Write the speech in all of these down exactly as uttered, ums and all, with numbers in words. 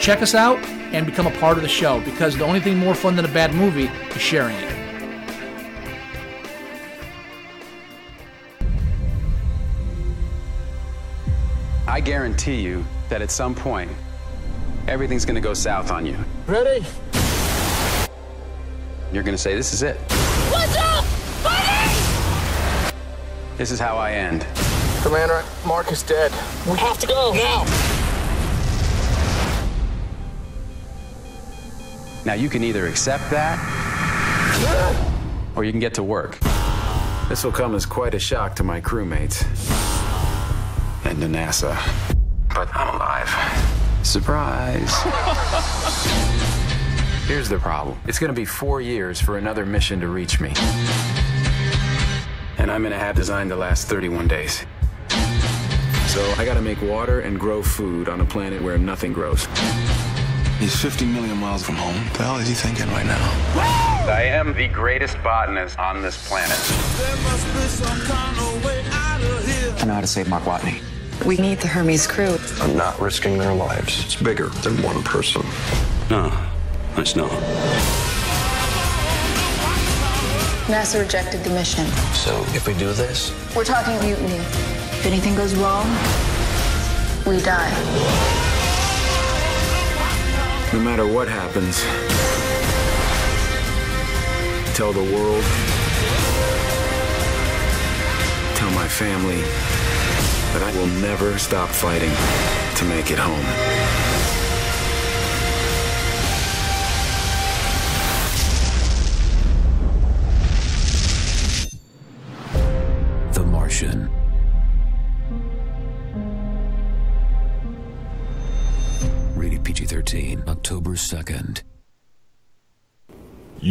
Check us out and become a part of the show, because the only thing more fun than a bad movie is sharing it. I guarantee you that at some point, everything's going to go south on you. Ready? You're going to say, this is it. What's up, buddy? This is how I end. Commander, Mark is dead. We have to go now. Now, you can either accept that, or you can get to work. This will come as quite a shock to my crewmates. And to NASA. But I'm alive. Surprise. Here's the problem. It's gonna be four years for another mission to reach me. And I'm gonna have designed the last thirty-one days. So I gotta make water and grow food on a planet where nothing grows. He's fifty million miles from home. What the hell is he thinking right now? I am the greatest botanist on this planet. There must be some kind of way out of here. I know how to save Mark Watney. We need the Hermes crew. I'm not risking their lives. It's bigger than one person. No, it's not. NASA rejected the mission. So if we do this? We're talking mutiny. If anything goes wrong, we die. No matter what happens, tell the world, tell my family that I will never stop fighting to make it home. The Martian. P G thirteen, October second.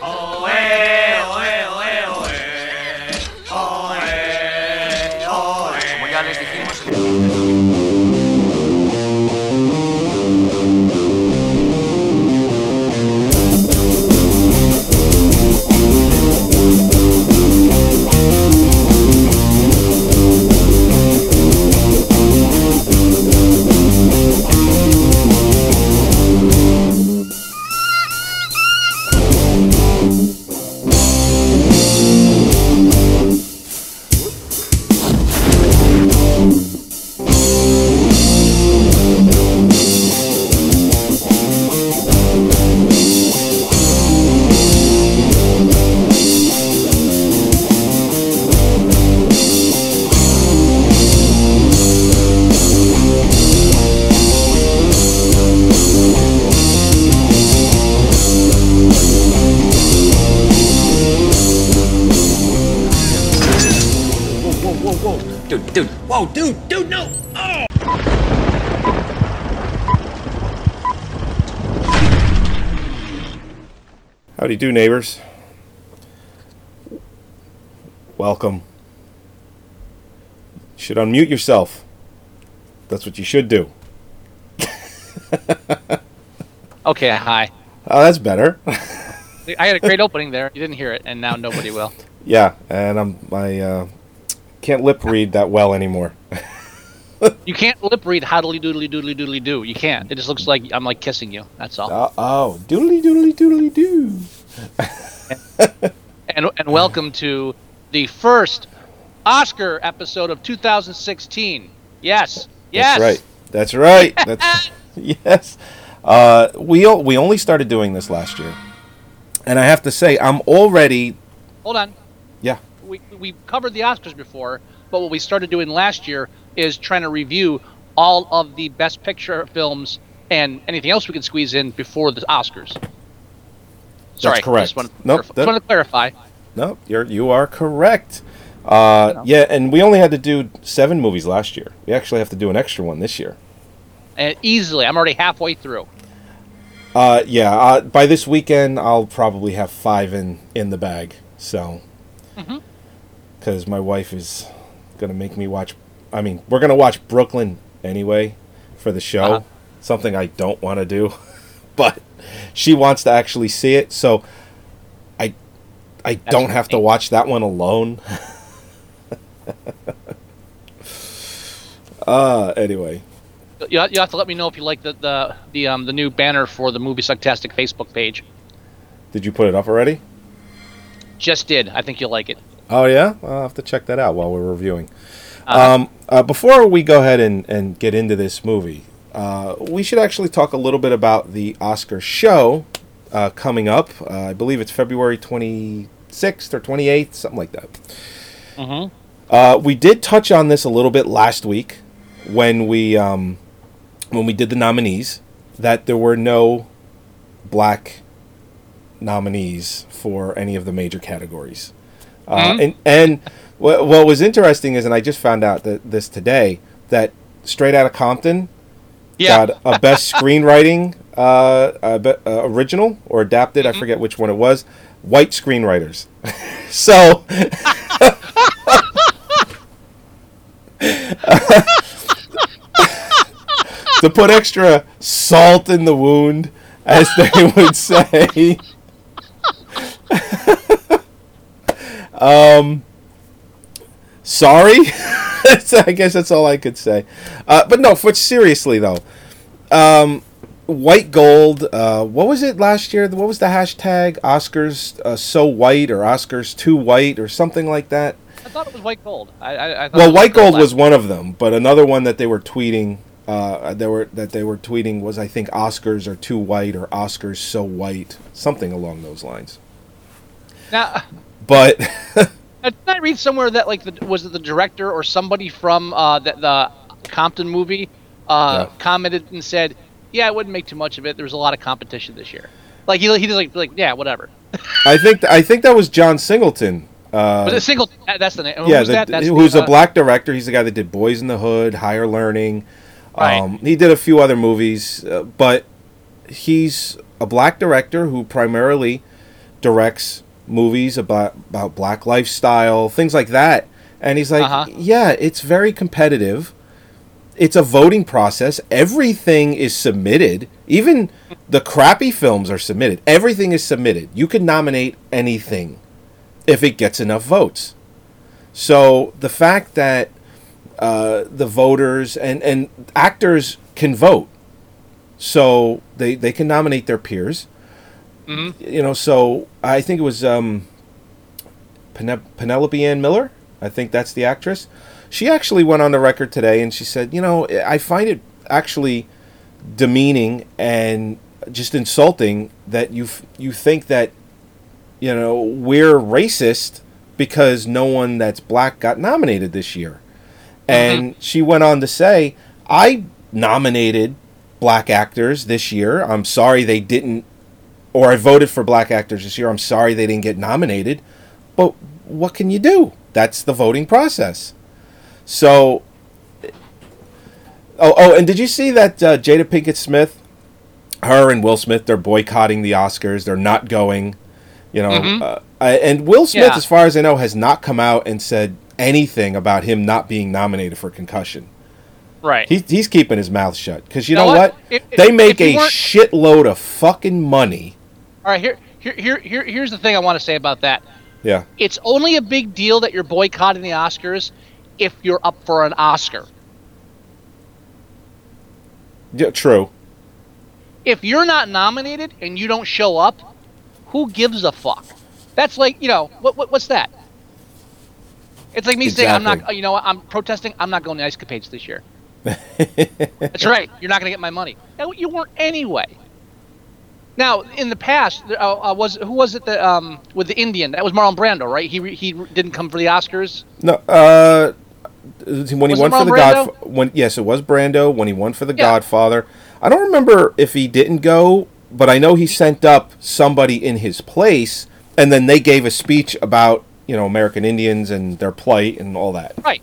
Oh, hey, oh, hey, oh, hey, oh, hey. Oh, hey, oh, hey. We got this Oh, dude, dude, no! Oh! Howdy do, neighbors. Welcome. You should unmute yourself. That's what you should do. Okay, hi. Oh, that's better. I had a great opening there. You didn't hear it, and now nobody will. Yeah, and I'm my... Uh, can't lip read that well anymore. You can't lip read "hoddly doodly doodly doodly doo." You can't. It just looks like I'm like kissing you. That's all. Uh, oh, doodly doodly doodly doo. and, and and welcome to the first Oscar episode of two thousand sixteen. Yes, yes. That's right. That's right. That's yes. Uh, we o- we only started doing this last year, and I have to say I'm already. Hold on. Yeah. We we covered the Oscars before, but what we started doing last year is trying to review all of the Best Picture films and anything else we can squeeze in before the Oscars. Sorry, that's correct. I just wanted to, nope, clarify. That, just wanted to clarify. Nope, you're, you are correct. Uh, no. Yeah, and we only had to do seven movies last year. We actually have to do an extra one this year. And easily. I'm already halfway through. Uh, yeah, uh, by this weekend, I'll probably have five in, in the bag. So, because mm-hmm. my wife is going to make me watch... I mean, we're going to watch Brooklyn anyway for the show. Uh-huh. Something I don't want to do. But she wants to actually see it, so I I That's don't have to watch that one alone. uh anyway, you you have to let me know if you like the the the um the new banner for the Movie Sucktastic Facebook page. Did you put it up already? Just did. I think you'll like it. Oh yeah, I'll have to check that out while we're reviewing. Uh, um, uh, before we go ahead and and get into this movie, uh, we should actually talk a little bit about the Oscar show uh, coming up. Uh, I believe it's February twenty-sixth or twenty-eighth, something like that. Mm-hmm. Uh, we did touch on this a little bit last week when we um, when we did the nominees, that there were no black nominees for any of the major categories. Uh, mm-hmm. And, and what, what was interesting is, and I just found out that this today, that Straight Outta Compton yeah. got a Best Screenwriting uh, a be, uh, Original or Adapted, mm-hmm. I forget which one it was, white screenwriters. So... to put extra salt in the wound, as they would say. um, sorry, I guess that's all I could say. Uh, but no, for seriously though, um, White Gold. Uh, what was it last year? What was the hashtag? Oscars uh, So White or Oscars Too White or something like that. I thought it was White Gold. I, I, I thought well, White Gold was one of them, but another one that they were tweeting, uh, they were that they were tweeting was, I think, Oscars Are Too White or Oscars So White, something along those lines. Now, but now, did I read somewhere that like the, was it the director or somebody from uh, the, the Compton movie uh, yeah. commented and said, "Yeah, I wouldn't make too much of it. There was a lot of competition this year." Like he he just like like yeah, whatever. I think th- I think that was John Singleton. Uh, but the single that's the name. Yeah, who's, the, that? that's who's the, uh, a black director? He's the guy that did Boys in the Hood, Higher Learning. Right. Um, he did a few other movies, uh, but he's a black director who primarily directs movies about about black lifestyle, things like that. And he's like, uh-huh. yeah, it's very competitive. It's a voting process. Everything is submitted. Even the crappy films are submitted. Everything is submitted. You can nominate anything if it gets enough votes. So the fact that uh, the voters and, and actors can vote, so they they can nominate their peers. Mm-hmm. You know, so I think it was um, Pen- Penelope Ann Miller. I think that's the actress. She actually went on the record today and she said, you know, I find it actually demeaning and just insulting that you you think that, you know, we're racist because no one that's black got nominated this year. And mm-hmm. she went on to say, I nominated black actors this year. I'm sorry they didn't, or I voted for black actors this year. I'm sorry they didn't get nominated. But what can you do? That's the voting process. So, oh, oh and did you see that uh, Jada Pinkett Smith, her and Will Smith, they're boycotting the Oscars. They're not going. You know, mm-hmm. uh, and Will Smith, yeah. as far as I know, has not come out and said anything about him not being nominated for Concussion. Right. He, he's keeping his mouth shut. Because you now know what? what? If, they make a weren't... shitload of fucking money. All right, here, here, here, here, here's the thing I want to say about that. Yeah. It's only a big deal that you're boycotting the Oscars if you're up for an Oscar. Yeah, true. If you're not nominated and you don't show up, who gives a fuck? That's like, you know, what, what what's that? It's like me exactly. saying, I'm not, you know, I'm protesting, I'm not going to Ice Capades this year. That's right, you're not going to get my money. Now, you weren't anyway. Now, in the past, uh, was who was it that, um, with the Indian? That was Marlon Brando, right? He he didn't come for the Oscars? No, uh, when he was won for the Godfather. Yes, it was Brando, when he won for the yeah. Godfather. I don't remember if he didn't go, but I know he sent up somebody in his place, and then they gave a speech about you know, American Indians and their plight and all that. Right.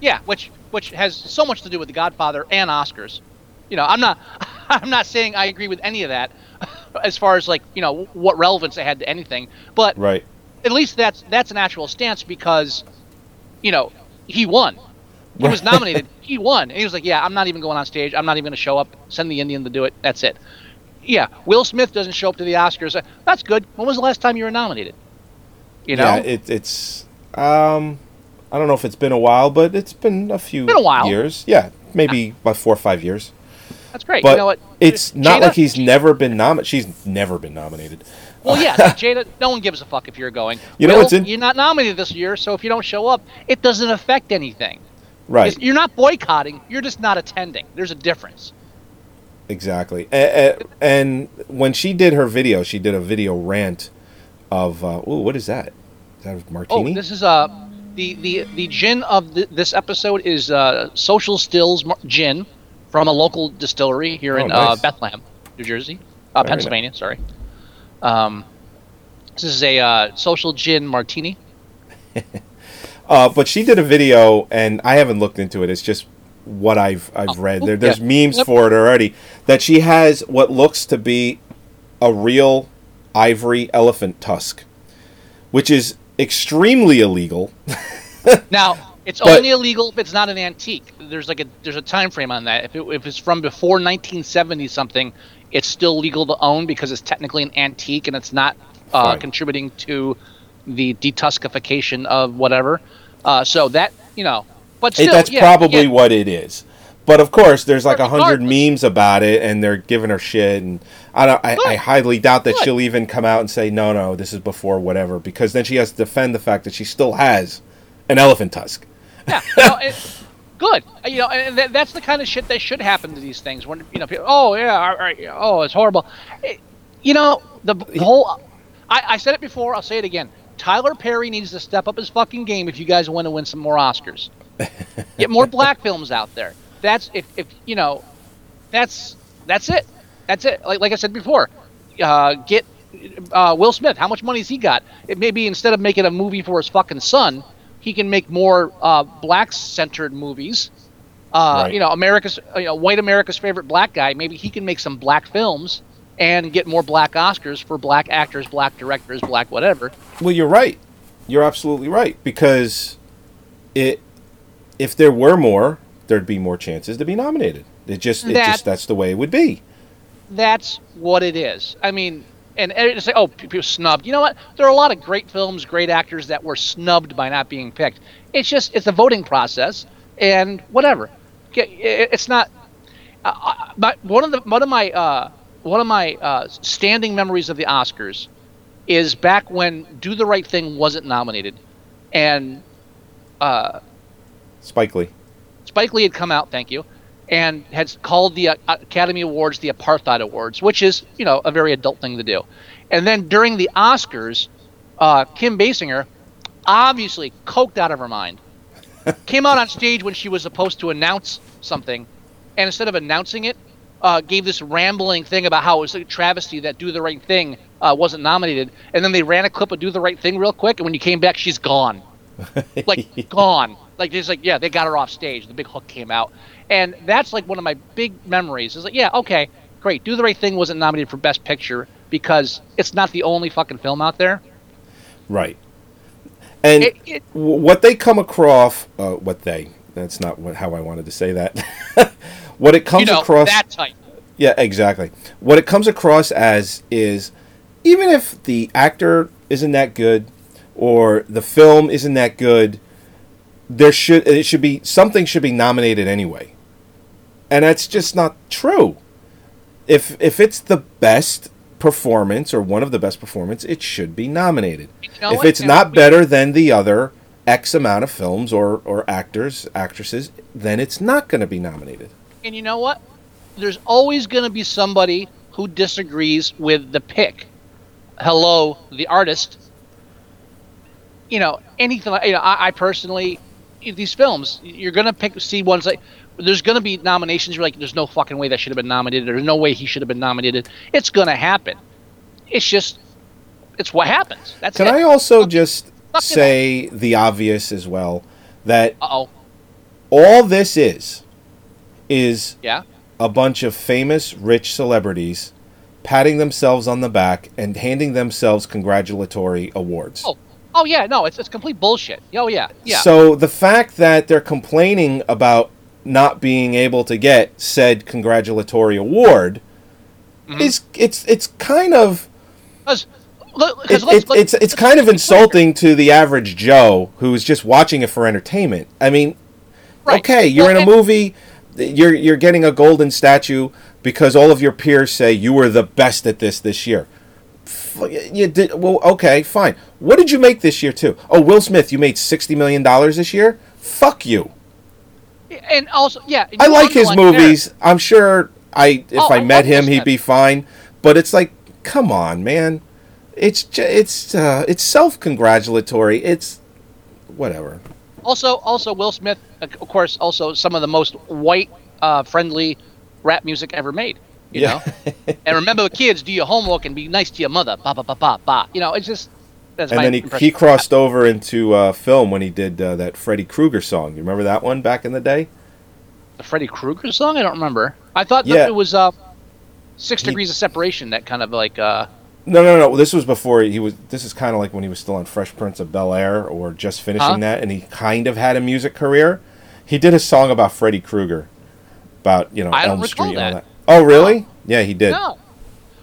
Yeah, which which has so much to do with The Godfather and Oscars. You know, I'm not I'm not saying I agree with any of that as far as, like, you know, what relevance it had to anything, but right. At least that's that's an actual stance because, you know, he won. He was nominated. He won. And he was like, yeah, I'm not even going on stage. I'm not even going to show up. Send the Indian to do it. That's it. Yeah, Will Smith doesn't show up to the Oscars. That's good. When was the last time you were nominated? You know? Yeah, it, it's um, – I don't know if it's been a while, but it's been a few been a while. years. Yeah, maybe yeah. about four or five years. That's great. But you know what? It's Jada, not like he's never been nominated. She's never been nominated. Well, yeah, so Jada, no one gives a fuck if you're going. You know Will, what's in- you're not nominated this year, so if you don't show up, it doesn't affect anything. Right. You're not boycotting. You're just not attending. There's a difference. Exactly. And, and when she did her video, she did a video rant of, uh, ooh, what is that? Is that a martini? Oh, this is uh, the, the, the gin of the, this episode is uh, Social Stills gin from a local distillery here oh, in nice. uh, Bethlehem, New Jersey. Uh, Pennsylvania, nice. sorry. Um, this is a uh, social gin martini. Uh, but she did a video, and I haven't looked into it. It's just what I've I've oh, read. There, there's yeah. memes for it already. That she has what looks to be a real ivory elephant tusk, which is extremely illegal. Now, it's but, only illegal if it's not an antique. There's like a there's a time frame on that. If it, if it's from before nineteen seventy something, it's still legal to own because it's technically an antique and it's not uh, right. contributing to the detuskification of whatever. Uh, so that, you know, but still, it, that's yeah, probably yeah. what it is. But of course, there's like a hundred memes about it, and they're giving her shit. And I, don't, I, I highly doubt that Good. she'll even come out and say, no, no, this is before whatever, because then she has to defend the fact that she still has an elephant tusk. Yeah. No, it, Good, you know, and th- that's the kind of shit that should happen to these things. When you know, people, oh yeah, all right, oh it's horrible. It, you know, the, the whole. I, I said it before. I'll say it again. Tyler Perry needs to step up his fucking game if you guys want to win some more Oscars. Get more black films out there. That's if, if you know, that's that's it. That's it. Like like I said before, uh, get uh, Will Smith. How much money's he got? It may be instead of making a movie for his fucking son, he can make more uh, black-centered movies. Uh, right. You know, America's you know white America's favorite black guy. Maybe he can make some black films. And get more black Oscars for black actors, black directors, black whatever. Well, you're right. You're absolutely right. Because it, if there were more, there'd be more chances to be nominated. It just, it that, just that's the way it would be. That's what it is. I mean, and, and it's like, oh, people snubbed. You know what? There are a lot of great films, great actors that were snubbed by not being picked. It's just, it's a voting process and whatever. It's not, uh, but one of the, one of my, uh, One of my uh, standing memories of the Oscars is back when Do the Right Thing wasn't nominated. And uh, Spike Lee. Spike Lee had come out, thank you, and had called the uh, Academy Awards the Apartheid Awards, which is, you know, a very adult thing to do. And then during the Oscars, uh, Kim Basinger, obviously coked out of her mind, came out on stage when she was supposed to announce something, and instead of announcing it, Uh, gave this rambling thing about how it was a travesty that Do the Right Thing uh, wasn't nominated. And then they ran a clip of Do the Right Thing real quick. And when you came back, she's gone. Like, gone. Like, just like, yeah, they got her off stage. The big hook came out. And that's, like, one of my big memories. It's like, yeah, okay, great. Do the Right Thing wasn't nominated for Best Picture because it's not the only fucking film out there. Right. And it, it, what they come across, uh, what they, that's not what, how I wanted to say that. What it comes you know, across, that type. Yeah, exactly. What it comes across as is, even if the actor isn't that good, or the film isn't that good, there should it should be something should be nominated anyway, and that's just not true. If if it's the best performance or one of the best performance, it should be nominated. You know if what? it's and not we- better than the other X amount of films or or actors actresses, then it's not going to be nominated. And you know what? There's always going to be somebody who disagrees with the pick. Hello, the artist. You know, anything like, you know, I, I personally, these films, you're going to pick, see ones like, there's going to be nominations you're like, there's no fucking way that should have been nominated. There's no way he should have been nominated. It's going to happen. It's just, it's what happens. That's Can it. I also just say the obvious as well, that Uh-oh. all this is is yeah. a bunch of famous rich celebrities patting themselves on the back and handing themselves congratulatory awards. Oh, oh yeah, no, it's it's complete bullshit. Oh yeah, yeah. So the fact that they're complaining about not being able to get said congratulatory award mm-hmm. is it's it's kind of Cause, cause it, let's, it, let's, it's it's kind of insulting to the average Joe who's just watching it for entertainment. I mean, right. okay, you're well, in a movie, you're you're getting a golden statue because all of your peers say you were the best at this this year. You did well, okay, fine. What did you make this year too? Oh, Will Smith, you made sixty million dollars this year? Fuck you. And also, yeah, I like his movies. There. I'm sure I if oh, I, I met him, he'd be fine. But it's like, come on, man. It's ju- it's uh, it's self-congratulatory. It's whatever. Also, also Will Smith, of course, also some of the most white uh, friendly rap music ever made. You yeah. know, and remember, kids, do your homework and be nice to your mother. Ba ba ba ba ba. You know, it's just. That's and then he, he crossed over into uh, film when he did uh, that Freddy Krueger song. You remember that one back in the day? The Freddy Krueger song? I don't remember. I thought yeah. that it was uh, Six he, Degrees of Separation. That kind of like. Uh, no, no, no. This was before he was. This is kind of like when he was still on Fresh Prince of Bel-Air or just finishing huh? that, and he kind of had a music career. He did a song about Freddy Krueger, about you know I Elm don't Street. That. And all that. Oh, really? No. Yeah, he did. No.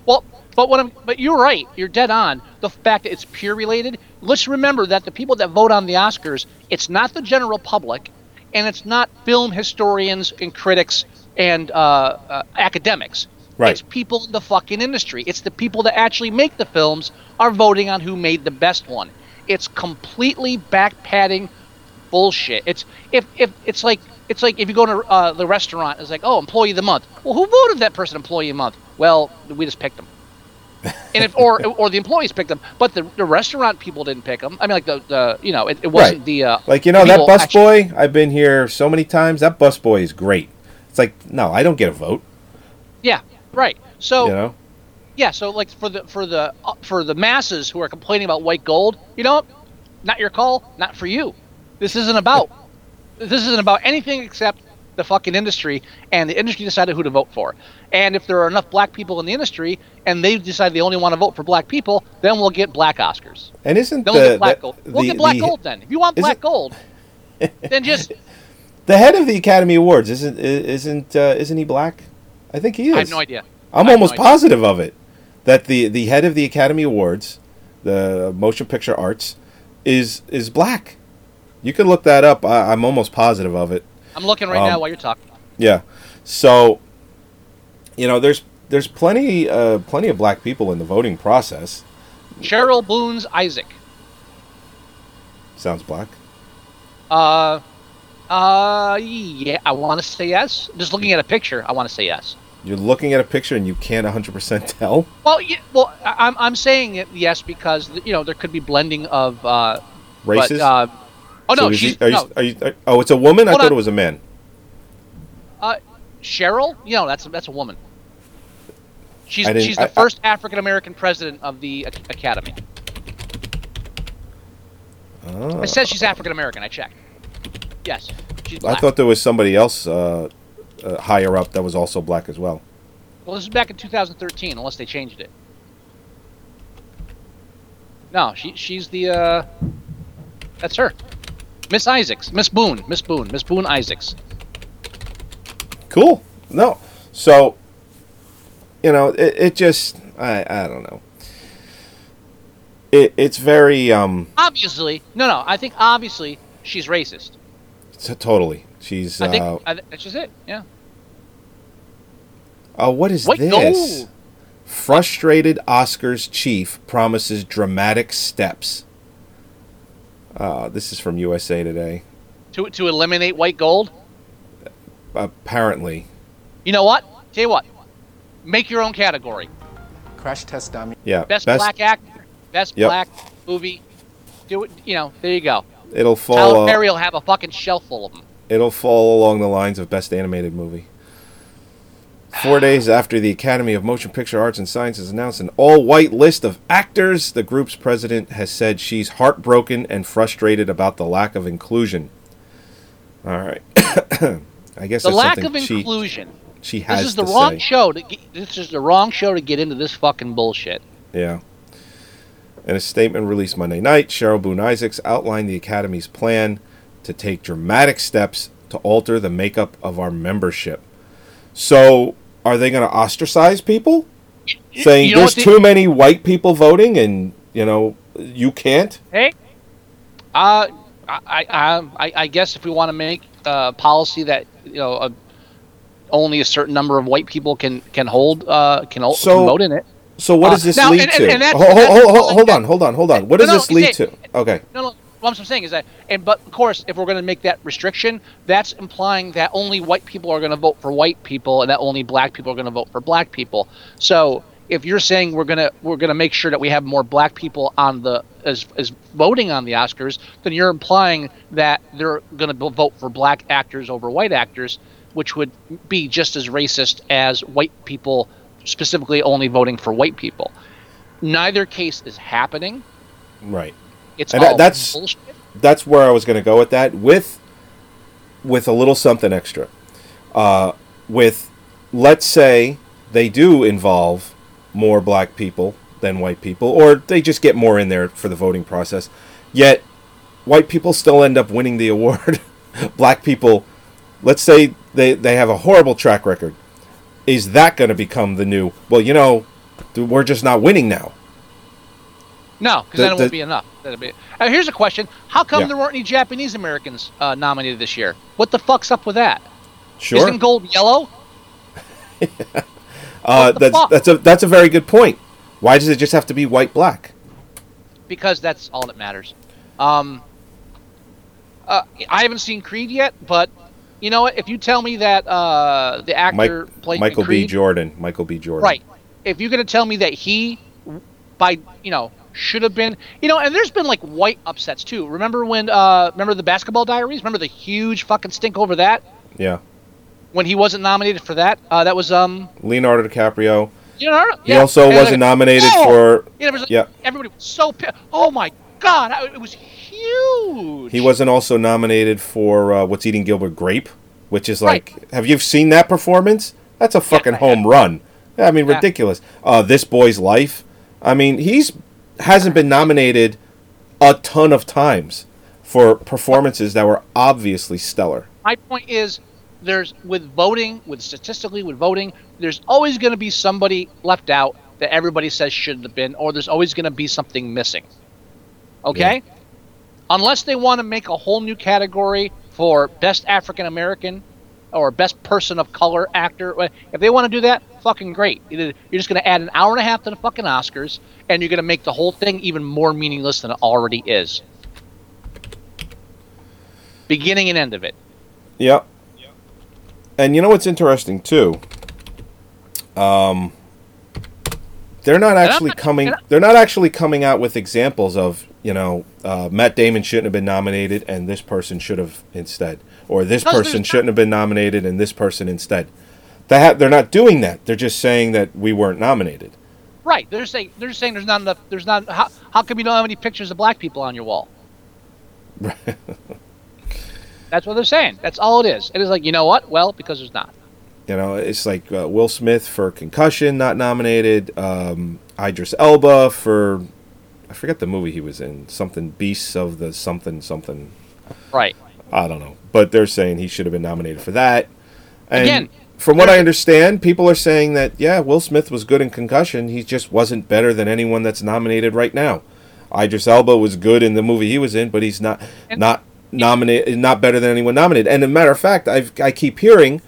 Well. But what I'm, but you're right. You're dead on. The fact that it's peer related. Let's remember that the people that vote on the Oscars, it's not the general public, and it's not film historians and critics and uh, uh, academics. Right. It's people in the fucking industry. It's the people that actually make the films are voting on who made the best one. It's completely back patting bullshit. It's if if it's like it's like if you go to uh, the restaurant, it's like oh employee of the month. Well, who voted that person employee of the month? Well, we just picked them. and if or or the employees picked them, but the, the restaurant people didn't pick them. I mean, like the, the you know, it, it wasn't right. the uh, like you know that busboy. I've been here so many times. That busboy is great. It's like no, I don't get a vote. Yeah, right. So you know? yeah, so like for the for the uh, for the masses who are complaining about White Gold, you know, not your call, not for you. This isn't about this isn't about anything except the fucking industry, and the industry decided who to vote for. And if there are enough black people in the industry and they decide they only want to vote for black people, then we'll get black Oscars. And isn't then we'll the, get black the, gold. We'll the, get black the, gold then. If you want black gold, then just the head of the Academy Awards isn't isn't uh, isn't he black? I think he is. I have no idea. I'm almost no positive idea. of it that the, the head of the Academy Awards, the Motion Picture Arts, is is black. You can look that up. I, I'm almost positive of it. I'm looking right um, now while you're talking. Yeah. So, you know, there's there's plenty uh, plenty of black people in the voting process. Cheryl Boone Isaacs. Sounds black. Uh, uh, yeah, I want to say yes. Just looking at a picture, I want to say yes. You're looking at a picture and you can't one hundred percent tell? Well, yeah, well, I'm I'm saying it yes because, you know, there could be blending of... Uh, races? But, uh, Oh no, so she's he, are no. You, are you, are, oh, it's a woman. Hold I thought on. It was a man. Uh, Cheryl, you know that's that's a woman. She's she's the I, first African American president of the Academy. Oh. It says she's African American. I checked. Yes. She's black. I thought there was somebody else uh, uh, higher up that was also black as well. Well, this is back in two thousand thirteen, unless they changed it. No, she she's the. Uh, that's her. Miss Isaacs, Miss Boone, Miss Boone, Miss Boone Isaacs. Cool. No. So, you know, it, it just, I, I don't know. It, it's very, um... Obviously, no, no, I think obviously she's racist. So, totally. She's, I uh... Think, I think that's just it, yeah. Oh, uh, what is Wait, this? No. Frustrated Oscars chief promises dramatic steps. Uh, this is from U S A Today. To to eliminate White Gold? Apparently. You know what? Tell you what. Make your own category. Crash test dummy. Yeah. Best, best black actor. Best yep. black movie. Do it. You know. There you go. It'll fall. Tyler Perry will have a fucking shelf full of them. It'll fall along the lines of best animated movie. Four days after the Academy of Motion Picture Arts and Sciences announced an all-white list of actors, the group's president has said she's heartbroken and frustrated about the lack of inclusion. All right. I guess the that's lack of she, inclusion. She has. This is the to wrong say. show. To get, this is the wrong show to get into this fucking bullshit. Yeah. In a statement released Monday night, Cheryl Boone Isaacs outlined the Academy's plan to take dramatic steps to alter the makeup of our membership. So, are they going to ostracize people? Saying you know there's the, too many white people voting and, you know, you can't? Hey, uh, I, I, I guess if we want to make a policy that, you know, a, only a certain number of white people can, can hold, uh, can, so, can vote in it. So what does this uh, now, lead and, to? And, and hold, hold, hold, hold on, hold on, hold on. What does no, no, this lead to? Okay. No, no. What I'm saying is that, and but of course, if we're going to make that restriction, that's implying that only white people are going to vote for white people, and that only black people are going to vote for black people. So if you're saying we're gonna we're gonna make sure that we have more black people on the as as voting on the Oscars, then you're implying that they're going to vote for black actors over white actors, which would be just as racist as white people specifically only voting for white people. Neither case is happening. Right. It's and all that's bullshit. That's where I was going to go with that, with with a little something extra. Uh, with, let's say, they do involve more black people than white people, or they just get more in there for the voting process, yet white people still end up winning the award. Black people, let's say they, they have a horrible track record. Is that going to become the new, well, you know, we're just not winning now? No, because that won't be enough. That'd be, uh, here's a question. How come yeah. there weren't any Japanese Americans uh, nominated this year? What the fuck's up with that? Sure. Isn't gold yellow? yeah. uh, that's fuck? that's a that's a very good point. Why does it just have to be white black? Because that's all that matters. Um, uh, I haven't seen Creed yet, but you know what? If you tell me that uh, the actor Mike, played Michael Creed, B. Jordan, Michael B. Jordan, right? If you're gonna tell me that he, by you know. should have been, you know, and there's been like white upsets too. Remember when, uh, remember the Basketball Diaries? Remember the huge fucking stink over that? Yeah. When he wasn't nominated for that, uh, that was um. Leonardo DiCaprio. Leonardo. He yeah. also and wasn't like, nominated oh! for. Yeah, was like, yeah. Everybody was so pissed. Oh my god, I, it was huge. He wasn't also nominated for uh, What's Eating Gilbert Grape, which is like, right. have you seen that performance? That's a fucking yeah, home yeah. run. I mean, yeah. ridiculous. Uh, This Boy's Life. I mean, he's. hasn't been nominated a ton of times for performances that were obviously stellar. My point is, there's with voting, with statistically with voting, there's always going to be somebody left out that everybody says shouldn't have been, or there's always going to be something missing. Okay? Yeah. Unless they want to make a whole new category for best African American or best person of color actor. If they want to do that, fucking great. You're just going to add an hour and a half to the fucking Oscars, and you're going to make the whole thing even more meaningless than it already is. Beginning and end of it. Yep. yep. And you know what's interesting, too? Um, they're not actually not, coming They're not actually coming out with examples of, you know, uh, Matt Damon shouldn't have been nominated, and this person should have instead. Or this person shouldn't have been nominated, and this person instead. They ha- they're not doing that. They're just saying that we weren't nominated. Right. They're saying they're saying there's not enough. There's not. How, how come you don't have any pictures of black people on your wall? That's what they're saying. That's all it is. It is like, you know what? Well, because there's not. You know, it's like uh, Will Smith for Concussion not nominated. Um, Idris Elba for I forget the movie he was in. Something Beasts of the something something. Right. I don't know, but they're saying he should have been nominated for that. And Again. From what I understand, people are saying that, yeah, Will Smith was good in Concussion. He just wasn't better than anyone that's nominated right now. Idris Elba was good in the movie he was in, but he's not and, not nominated, not better than anyone nominated. And as a matter of fact, I've, I keep hearing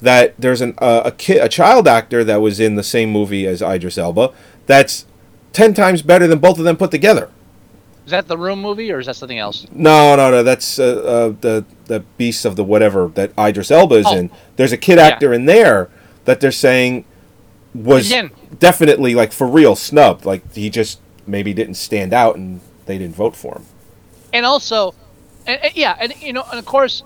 that there's an uh, a, kid, a child actor that was in the same movie as Idris Elba that's ten times better than both of them put together. Is that the Room movie, or is that something else? No, no, no. That's uh, uh, the the Beasts of the whatever that Idris Elba is oh. in. There's a kid yeah. actor in there that they're saying was Again. definitely, like, for real snubbed. Like, he just maybe didn't stand out, and they didn't vote for him. And also, and, and, yeah, and you know, and of course,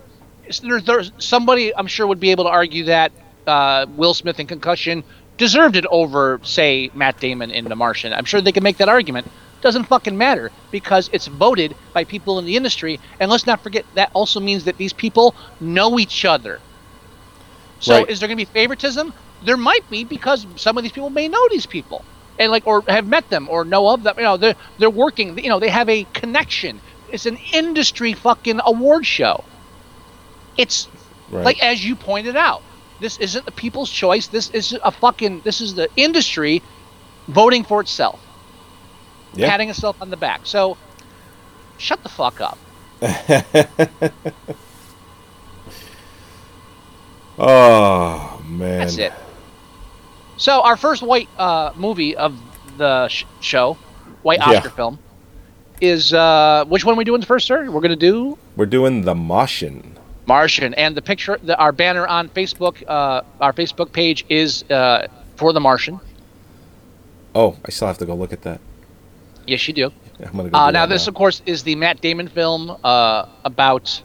there's, there's somebody I'm sure would be able to argue that uh, Will Smith in Concussion deserved it over, say, Matt Damon in The Martian. I'm sure they can make that argument. Doesn't fucking matter, because it's voted by people in the industry. And let's not forget, that also means that these people know each other. So right. Is there going to be favoritism? There might be, because some of these people may know these people, and like, or have met them, or know of them. You know, they're they're working. You know, they have a connection. It's an industry fucking award show. It's right. Like, as you pointed out, this isn't the people's choice. This is a fucking. This is the industry voting for itself. Yep. Patting itself on the back. So, shut the fuck up. Oh, man. That's it. So, our first white uh, movie of the sh- show, white Oscar yeah. film, is... Uh, which one are we doing first, sir? We're going to do... We're doing The Martian. Martian. And the picture, the, our banner on Facebook, uh, our Facebook page is uh, for The Martian. Oh, I still have to go look at that. Yes, you do. Yeah, I'm gonna go uh, do now, this, now. Of course, is the Matt Damon film uh, about...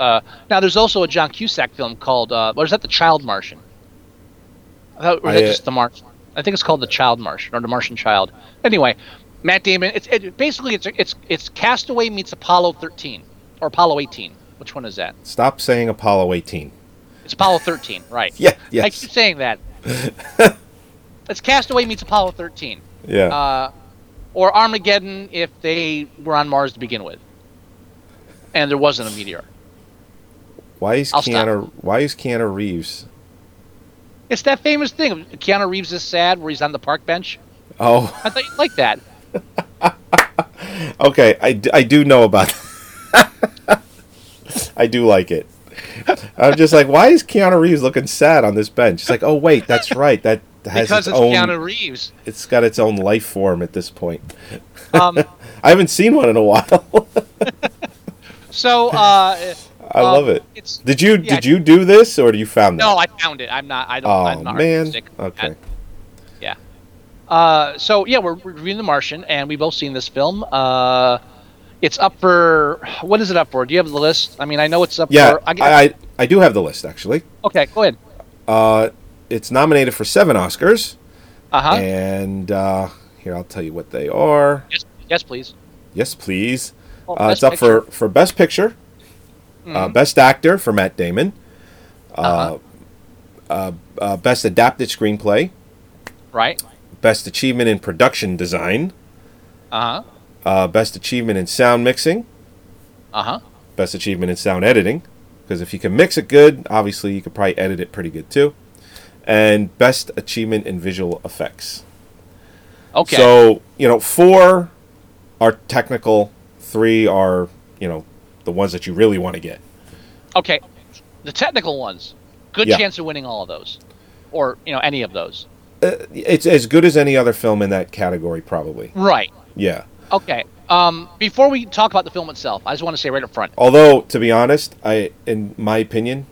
Uh, now, there's also a John Cusack film called... Uh, what is that? The Child Martian. I thought, or I, just The Martian. I think it's called The Child Martian, or The Martian Child. Anyway, Matt Damon... It's it, basically, it's it's it's Castaway meets Apollo thirteen, or Apollo eighteen. Which one is that? Stop saying Apollo eighteen. It's Apollo thirteen, right. Yeah, yes. I keep saying that. It's Castaway meets Apollo thirteen. Yeah. Uh... Or Armageddon, if they were on Mars to begin with, and there wasn't a meteor. Why is I'll Keanu? Stop. Why is Keanu Reeves? It's that famous thing. Keanu Reeves is sad, where he's on the park bench. Oh, I thought you'd like that. Okay, I, d- I do know about that. I do like it. I'm just like, why is Keanu Reeves looking sad on this bench? It's like, oh wait, that's right. That. Has because its, it's own, Keanu Reeves. It's got its own life form at this point. Um, I haven't seen one in a while. so uh, I um, love it. It's, did you yeah, did you do this or do you found that? No, I found it. I'm not. I don't. Oh I'm not man. Okay. Yeah. Uh, so yeah, we're reviewing The Martian, and we've both seen this film. Uh, it's up for what is it up for? Do you have the list? I mean, I know it's up yeah, for. Yeah, I, I I do have the list actually. Okay, go ahead. Uh. It's nominated for seven Oscars. Uh-huh. And uh, here, I'll tell you what they are. Yes, yes please. Yes, please. Oh, uh, it's up for, for Best Picture, mm-hmm. uh, Best Actor for Matt Damon, uh, uh-huh. uh, uh, Best Adapted Screenplay, right? Best Achievement in Production Design, uh-huh. uh, Best Achievement in Sound Mixing, uh-huh. Best Achievement in Sound Editing, because if you can mix it good, obviously you could probably edit it pretty good too. And Best Achievement in Visual Effects. Okay. So, you know, four are technical, three are, you know, the ones that you really want to get. Okay. The technical ones. Good yeah. chance of winning all of those. Or, you know, any of those. Uh, it's as good as any other film in that category, probably. Right. Yeah. Okay. Um, before we talk about the film itself, I just want to say right up front. Although, to be honest, I, in my opinion...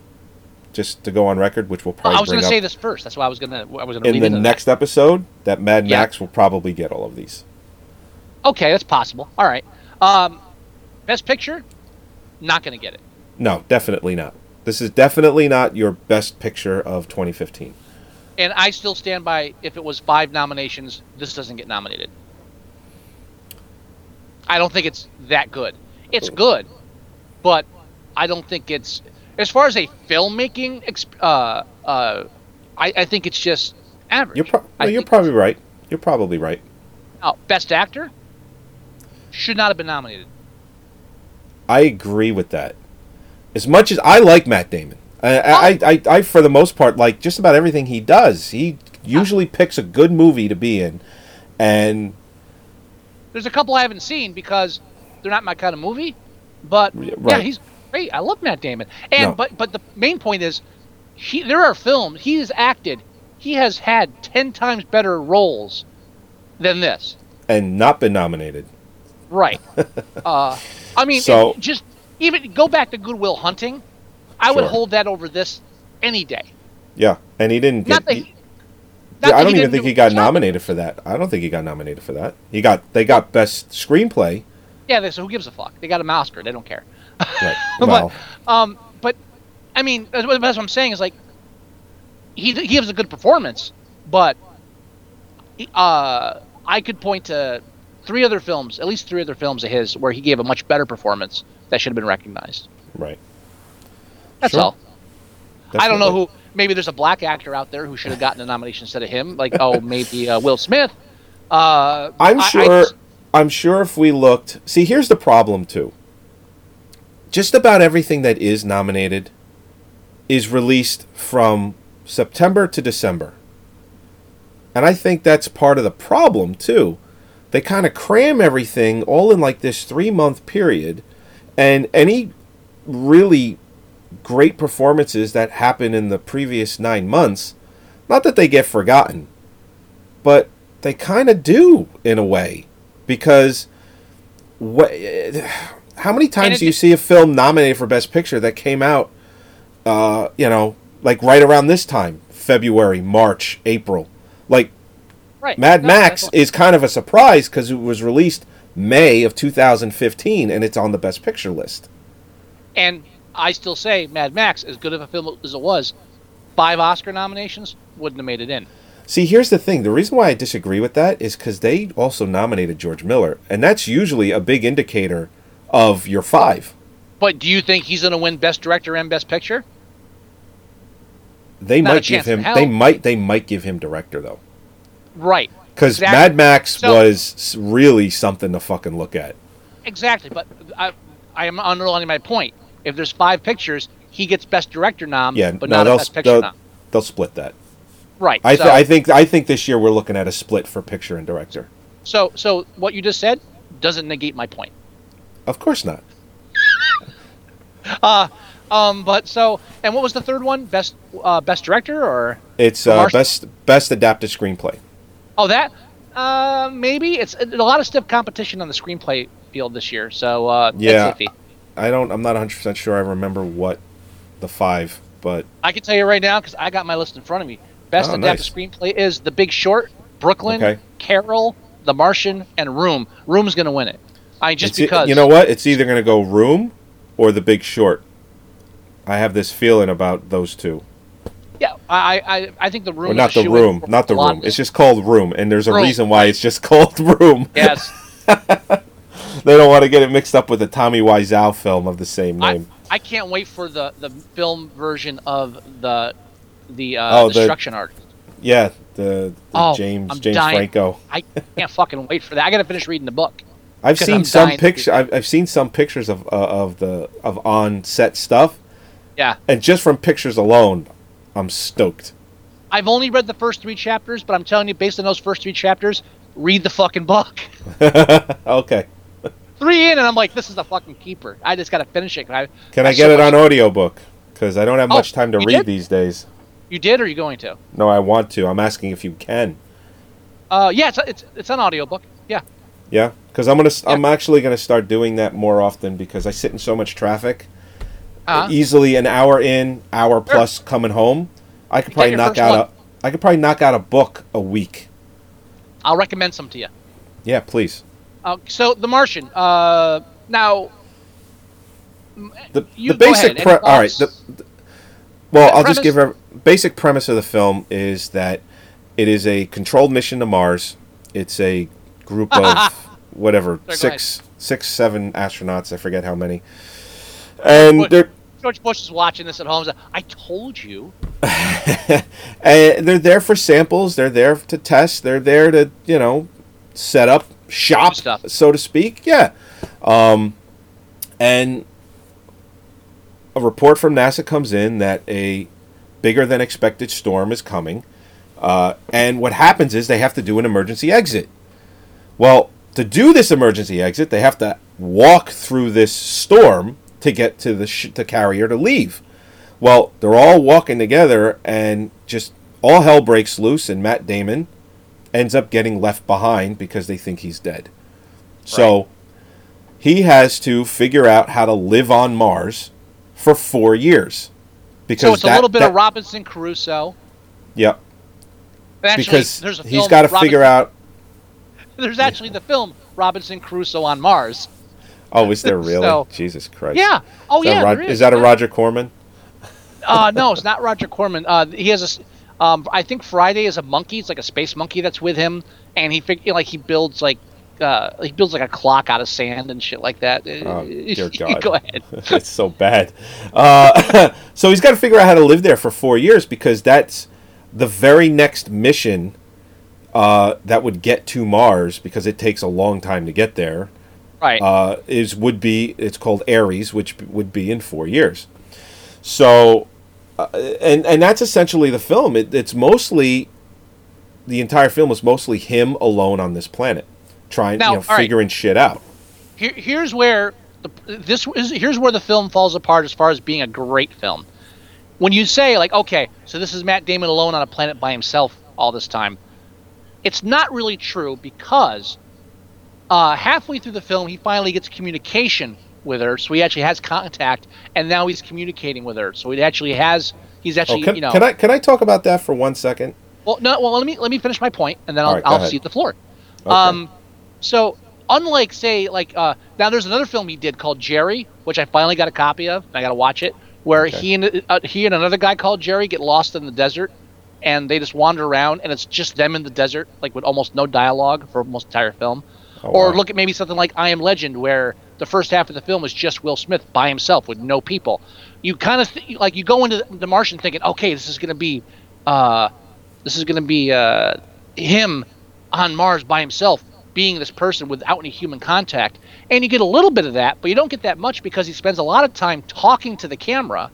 Just to go on record, which we'll probably well, I was going to say this first. That's why I was going to. I was going to. In the next that. episode, that Mad yeah. Max will probably get all of these. Okay, that's possible. All right. Um, best picture, not going to get it. No, definitely not. This is definitely not your best picture of twenty fifteen. And I still stand by. If it was five nominations, this doesn't get nominated. I don't think it's that good. It's good, but I don't think it's. As far as a filmmaking, exp- uh, uh, I, I think it's just average. You're, pro- no, you're probably right. You're probably right. Oh, Best Actor? Should not have been nominated. I agree with that. As much as I like Matt Damon. I, I, I, I for the most part, like just about everything he does. He usually picks a good movie to be in. And there's a couple I haven't seen because they're not my kind of movie. But right. yeah, he's... Great, I love Matt Damon, and no. but but the main point is, he there are films he has acted, he has had ten times better roles than this, and not been nominated. Right. uh, I mean, so, just even go back to Good Will Hunting, I sure. would hold that over this any day. Yeah, and he didn't. Not get... He, not I don't even think do he got nominated for that. I don't think he got nominated for that. He got they got best screenplay. Yeah, so who gives a fuck? They got an Oscar. They don't care. Right. Well. but, um, but I mean, that's what I'm saying is like, he he gives a good performance, but uh, I could point to three other films, at least three other films of his, where he gave a much better performance that should have been recognized. Right. That's sure. all. Definitely. I don't know who. Maybe there's a black actor out there who should have gotten a nomination instead of him. Like, oh, maybe uh, Will Smith. Uh, I'm I, sure. I just, I'm sure if we looked. See, here's the problem too. Just about everything that is nominated is released from September to December. And I think that's part of the problem too. They kind of cram everything all in like this three-month period, and any really great performances that happen in the previous nine months, not that they get forgotten, but they kind of do in a way, because what, how many times do you see a film nominated for Best Picture that came out, uh, you know, like right around this time, February, March, April, like right. Mad no, Max is kind of a surprise because it was released May of two thousand fifteen and it's on the Best Picture list. And I still say Mad Max, as good of a film as it was, five Oscar nominations wouldn't have made it in. See, here's the thing. The reason why I disagree with that is because they also nominated George Miller, and that's usually a big indicator of your five. But do you think he's going to win Best Director and Best Picture? They Not might give him. They might. They might give him Director though. Right. Because exactly. Mad Max so, was really something to fucking look at. Exactly, but I, I am underlining my point. If there's five pictures, he gets Best Director nom, yeah, but no, not a Best Picture they'll, nom. They'll split that. Right. I, th- so, I think I think this year we're looking at a split for Picture and Director. So so what you just said doesn't negate my point. Of course not. uh, um, but so and what was the third one? Best uh, Best Director or? It's uh, best Best Adapted Screenplay. Oh, that uh, maybe it's a lot of stiff competition on the screenplay field this year. So uh, yeah. That's iffy. I don't. I'm not one hundred percent sure I remember what the five, but I can tell you right now because I got my list in front of me. Best oh, adapted nice. screenplay is The Big Short, Brooklyn, okay. Carol, The Martian, and Room. Room's going to win it. I just it's because e- you know what? It's either going to go Room or The Big Short. I have this feeling about those two. Yeah, I I, I think the room. Or not the room, not the room. It's just called Room, and there's a room. reason why it's just called Room. Yes. They don't want to get it mixed up with the Tommy Wiseau film of the same name. I, I can't wait for the, the film version of the the, uh, oh, the Destruction Artist. Yeah, the, the oh, James I'm James dying. Franco. I can't fucking wait for that. I got to finish reading the book. I've seen I'm some picture. I've, I've seen some pictures of uh, of the of on set stuff. Yeah, and just from pictures alone, I'm stoked. I've only read the first three chapters, but I'm telling you, based on those first three chapters, read the fucking book. Okay. Three in, and I'm like, this is a fucking keeper. I just got to finish it. I, Can I, I get so it on audiobook? Because I don't have oh, much time to read did? these days. You did, or are you going to? No, I want to. I'm asking if you can. Uh, yeah, it's it's it's an audiobook. Yeah. Yeah, because I'm gonna yeah. I'm actually gonna start doing that more often because I sit in so much traffic. Uh-huh. Easily an hour in, hour plus sure. coming home. I could you probably knock out one. a I could probably knock out a book a week. I'll recommend some to you. Yeah, please. Uh, so, The Martian. Uh, now, the, you the basic. Go ahead. Pre- all right. The, the, well, the I'll premise? just give her basic premise of the film is that it is a controlled mission to Mars. It's a group of whatever Sorry, six, six, seven astronauts. I forget how many. And George Bush, George Bush is watching this at home. He's like, I told you. And they're there for samples. They're there to test. They're there to you know set up. Shop, Stuff. so to speak, yeah. Um, and a report from NASA comes in that a bigger than expected storm is coming. Uh, and what happens is they have to do an emergency exit. Well, to do this emergency exit, they have to walk through this storm to get to the sh- to carrier to leave. Well, they're all walking together, and just all hell breaks loose, and Matt Damon ends up getting left behind because they think he's dead. Right. So he has to figure out how to live on Mars for four years. Because so it's that, a little bit that, of Robinson Crusoe. Yep. Actually, because there's a film he's got to figure out... There's actually the film Robinson Crusoe on Mars. Oh, is there really? So, Jesus Christ. Yeah. Oh, is yeah. Rog- is. is that a Roger Corman? Uh, no, it's not Roger Corman. Uh, he has a... Um, I think Friday is a monkey. It's like a space monkey that's with him, and he fig- you know, like he builds like uh, he builds like a clock out of sand and shit like that. Oh, dear God. Go ahead. That's so bad. Uh, so he's got to figure out how to live there for four years because that's the very next mission uh, that would get to Mars because it takes a long time to get there. Right. Uh, is would be it's called Ares, which would be in four years. So. Uh, and and that's essentially the film. It, it's mostly, the entire film is mostly him alone on this planet, trying now, you know, figuring right. shit out. Here, here's where the, this is. Here's where the film falls apart as far as being a great film. When you say like, okay, so this is Matt Damon alone on a planet by himself all this time, it's not really true because uh, halfway through the film he finally gets communication with her, so he actually has contact, and now he's communicating with her. So he actually has, he's actually, oh, can, you know. Can I can I talk about that for one second? Well, no. Well, let me let me finish my point, and then I'll right, I'll ahead. cede the floor. Okay. Um, so unlike say like uh, now, there's another film he did called Jerry, which I finally got a copy of. And I got to watch it, where okay. he and uh, he and another guy called Jerry get lost in the desert, and they just wander around, and it's just them in the desert, like with almost no dialogue for almost the entire film. Oh, or wow. Look at maybe something like I Am Legend, where the first half of the film is just Will Smith by himself with no people. You kind of th- like you go into The Martian thinking, okay, this is gonna be, uh, this is gonna be uh, him on Mars by himself, being this person without any human contact, and you get a little bit of that, but you don't get that much because he spends a lot of time talking to the camera,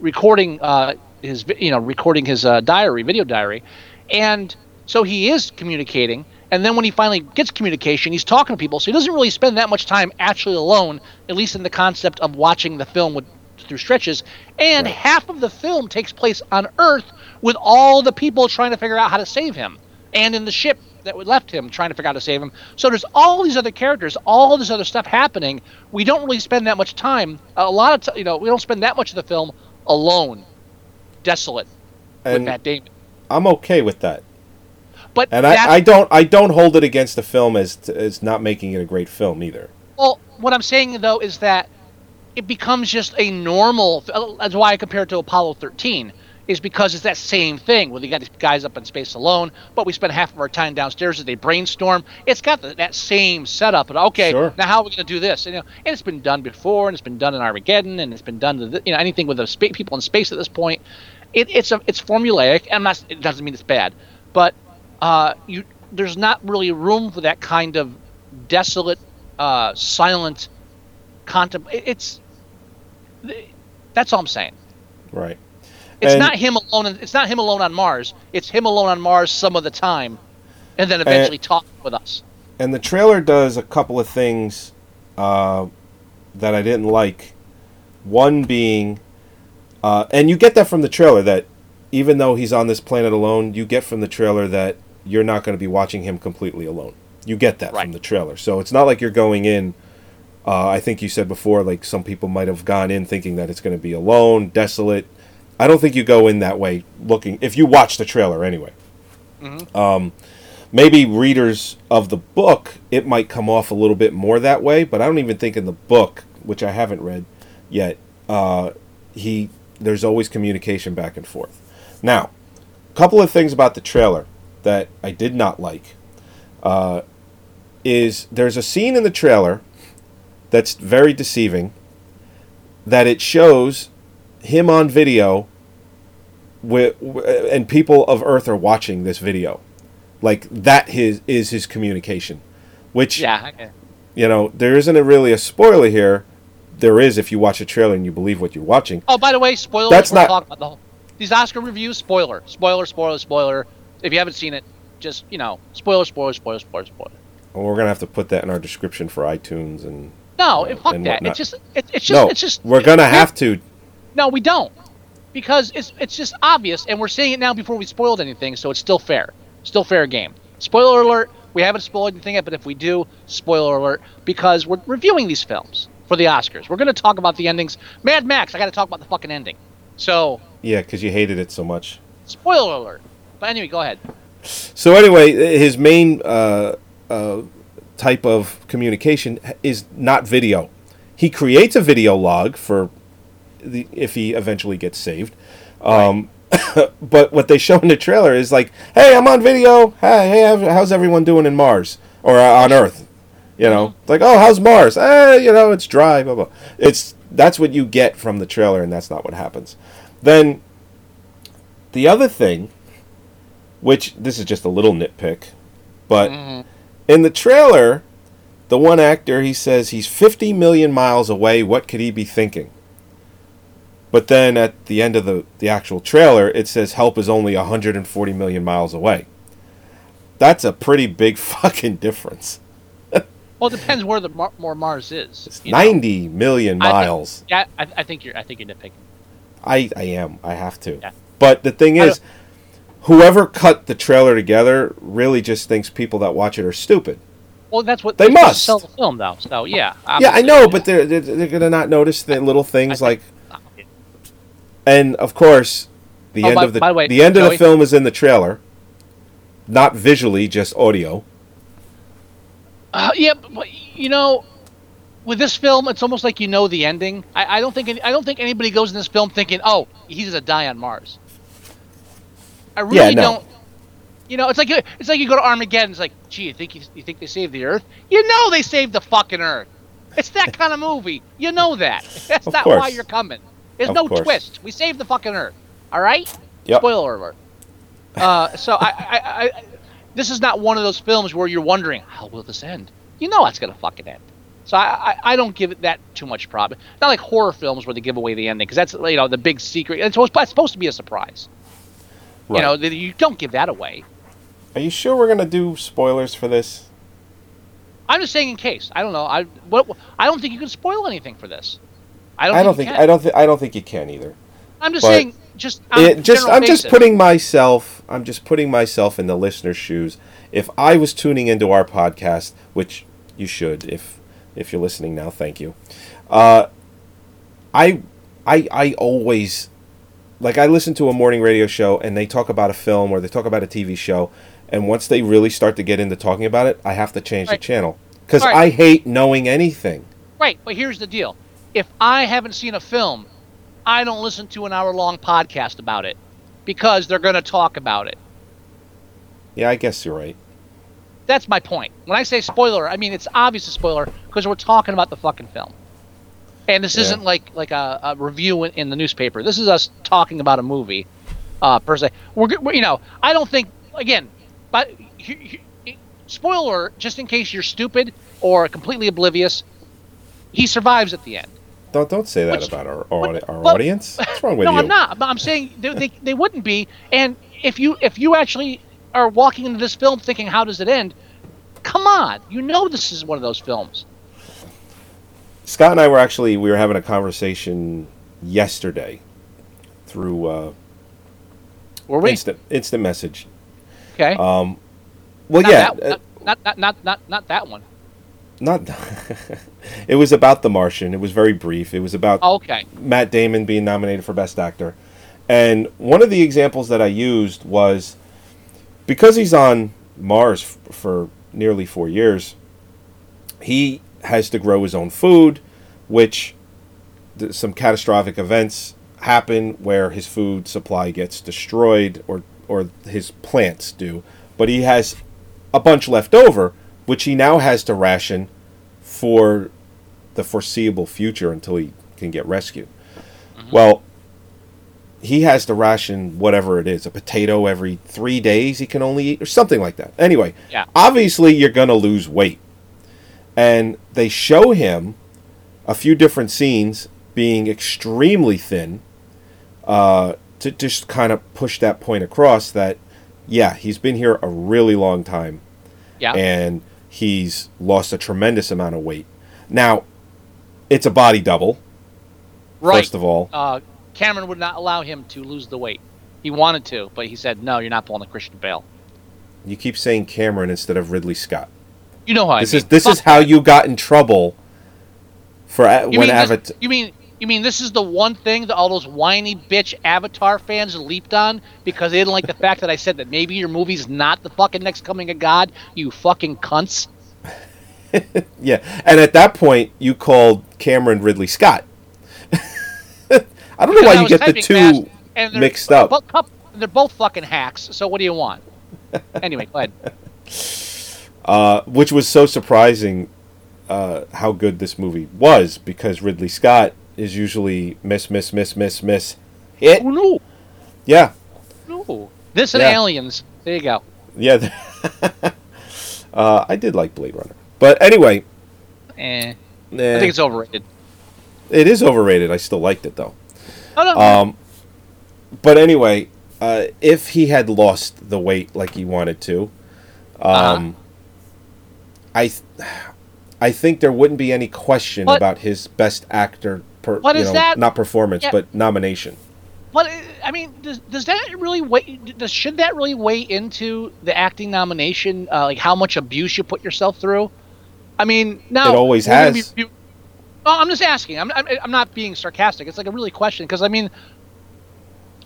recording uh, his, you know, recording his uh, diary, video diary, and so he is communicating. And then when he finally gets communication, he's talking to people, so he doesn't really spend that much time actually alone, at least in the concept of watching the film with, through stretches. And right. half of the film takes place on Earth with all the people trying to figure out how to save him, and in the ship that left him trying to figure out how to save him. So there's all these other characters, all this other stuff happening. We don't really spend that much time, a lot of time, you know, we don't spend that much of the film alone, desolate, and with Matt Damon. I'm okay with that. But and I, I don't, I don't hold it against the film as t- as not making it a great film either. Well, what I'm saying though is that it becomes just a normal. That's why I compare it to Apollo thirteen, is because it's that same thing where you got these guys up in space alone, but we spend half of our time downstairs as they brainstorm. It's got the, that same setup. But okay, sure. Now how are we going to do this? And, you know, and it's been done before, and it's been done in Armageddon, and it's been done to the, you know, anything with the spa- people in space at this point. It, it's a, it's formulaic, and not, it doesn't mean it's bad, but Uh, you, there's not really room for that kind of desolate, uh, silent contem- It's that's all I'm saying. Right. It's and, not him alone. It's not him alone on Mars. It's him alone on Mars some of the time, and then eventually and, talk with us. And the trailer does a couple of things uh, that I didn't like. One being, uh, and you get that from the trailer that. Even though he's on this planet alone, you get from the trailer that you're not going to be watching him completely alone. You get that right. from the trailer. So it's not like you're going in, uh, I think you said before, like some people might have gone in thinking that it's going to be alone, desolate. I don't think you go in that way looking, if you watch the trailer anyway. Mm-hmm. Um, maybe readers of the book, it might come off a little bit more that way, but I don't even think in the book, which I haven't read yet, uh, he there's always communication back and forth. Now, a couple of things about the trailer that I did not like uh, is there's a scene in the trailer that's very deceiving, that it shows him on video with, and people of Earth are watching this video. Like, that his, is his communication, which, yeah, okay. you know, there isn't a really a spoiler here. There is if you watch a trailer and you believe what you're watching. Oh, by the way, spoilers. That's not... talking about the whole... These Oscar reviews, spoiler, spoiler, spoiler, spoiler. If you haven't seen it, just, you know, spoiler, spoiler, spoiler, spoiler, spoiler. Well, we're gonna have to put that in our description for iTunes and no, uh, fuck and that. It's just, it, it's just, no, it's just. We're gonna have to. No, we don't, because it's it's just obvious, and we're seeing it now before we spoiled anything, so it's still fair, still fair game. Spoiler alert: we haven't spoiled anything yet, but if we do, spoiler alert, because we're reviewing these films for the Oscars. We're gonna talk about the endings. Mad Max, I gotta talk about the fucking ending. So. Yeah, because you hated it so much. Spoiler alert. But anyway, go ahead. So anyway, his main uh, uh, type of communication is not video. He creates a video log for the, if he eventually gets saved. Um, But what they show in the trailer is like, hey, I'm on video. Hi, hey, how's everyone doing in Mars or uh, on Earth? You know, it's like, oh, how's Mars? Eh, you know, it's dry, blah, blah. It's, that's what you get from the trailer, and that's not what happens. Then the other thing, which this is just a little nitpick, but mm-hmm. in the trailer, the one actor, he says he's fifty million miles away. What could he be thinking? But then at the end of the, the actual trailer, it says help is only one hundred forty million miles away. That's a pretty big fucking difference. Well, it depends where the mar- more Mars is. It's ninety know. million miles. I think, yeah, I, I think you're. I think you're nitpicking. I, I am. I have to. Yeah. But the thing is, whoever cut the trailer together really just thinks people that watch it are stupid. Well, that's what they, they must sell the film, though. So yeah. Obviously. Yeah, I know, but they're they're, they're going to not notice the little things I, I, like. And of course, the oh, end by, of the the way, end Joey, of the film is in the trailer, not visually, just audio. Uh, yeah, but you know, with this film, it's almost like you know the ending. I, I don't think any, I don't think anybody goes in this film thinking, "Oh, he's gonna die on Mars." I really yeah, no. don't. You know, it's like it's like you go to Armageddon. It's like, gee, you think you, you think they saved the Earth? You know, they saved the fucking Earth. It's that kind of movie. You know that. That's of not course. why you're coming. There's of no course. twist. We saved the fucking Earth. All right. Yep. Spoiler alert. Uh, so I, I, I, this is not one of those films where you're wondering how will this end. You know it's gonna fucking end. So I, I, I don't give it that too much problem. Not like horror films where they give away the ending, because that's, you know, the big secret. It's supposed, it's supposed to be a surprise. Right. You know, you don't give that away. Are you sure we're gonna do spoilers for this? I'm just saying in case. I don't know. I what I don't think you can spoil anything for this. I don't. I don't think. think I don't think. I don't think you can either. I'm just but saying. Just. On it, just. I'm basis. just putting myself. I'm just putting myself in the listener's shoes. If I was tuning into our podcast, which you should, if if you're listening now, thank you. Uh, I, I, I always, like, I listen to a morning radio show, and they talk about a film or they talk about a T V show, and once they really start to get into talking about it, I have to change right. the channel because right. I hate knowing anything. Right, but here's the deal. If I haven't seen a film, I don't listen to an hour-long podcast about it because they're going to talk about it. Yeah, I guess you're right. That's my point. When I say spoiler, I mean it's obvious a spoiler because we're talking about the fucking film. And this yeah. isn't like, like a, a review in, in the newspaper. This is us talking about a movie, uh, per se. We're, we're, you know, I don't think, again, but he, he, spoiler, just in case you're stupid or completely oblivious, he survives at the end. Don't, don't say that Which, about our our, but, our audience. What's wrong with no, you? No, I'm not. But I'm saying they, they they wouldn't be. And if you if you actually are walking into this film thinking, how does it end? Come on. You know this is one of those films. Scott and I were actually, we were having a conversation yesterday through uh, were we? instant, instant message. Okay. Um, well, not yeah. That, not, not, not, not, not that one. Not, it was about The Martian. It was very brief. It was about oh, okay. Matt Damon being nominated for Best Actor, and one of the examples that I used was because he's on Mars f- for nearly four years, he has to grow his own food, which th- some catastrophic events happen where his food supply gets destroyed, or or his plants do, but he has a bunch left over, which he now has to ration for the foreseeable future until he can get rescued. Mm-hmm. Well, he has to ration whatever it is, a potato every three days he can only eat, or something like that. Anyway, yeah. Obviously you're going to lose weight. And they show him a few different scenes being extremely thin uh, to just kind of push that point across that, yeah, he's been here a really long time. Yeah. And he's lost a tremendous amount of weight. Now, it's a body double. Right. First of all, uh, Cameron would not allow him to lose the weight. He wanted to, but he said, "No, you're not pulling a Christian Bale." You keep saying Cameron instead of Ridley Scott. You know how this I mean. is. This Fuck is how you got in trouble for a- when Avatar. You mean you mean this is the one thing that all those whiny bitch Avatar fans leaped on because they didn't like the fact that I said that maybe your movie's not the fucking next coming of God, you fucking cunts. Yeah, and at that point, you called Cameron Ridley Scott. I don't know why you get the two and they're mixed up. Both, they're both fucking hacks. So what do you want? Anyway, go ahead. Uh, which was so surprising, uh, how good this movie was, because Ridley Scott is usually miss, miss, miss, miss, miss, hit. Oh, no. Yeah. No. This and yeah. Aliens. There you go. Yeah. uh, I did like Blade Runner. But anyway. Eh. Eh. I think it's overrated. It is overrated. I still liked it, though. Oh, no. Um, but anyway, uh, if he had lost the weight like he wanted to, um, uh-huh. I th- I think there wouldn't be any question but, about his best actor, per, what you is know, that? not performance, yeah. but nomination. But, I mean, does, does that really weigh, does, should that really weigh into the acting nomination, uh, like how much abuse you put yourself through? I mean, now... It always has. Be, be, well, I'm just asking. I'm, I'm I'm not being sarcastic. It's like a really question, because, I mean,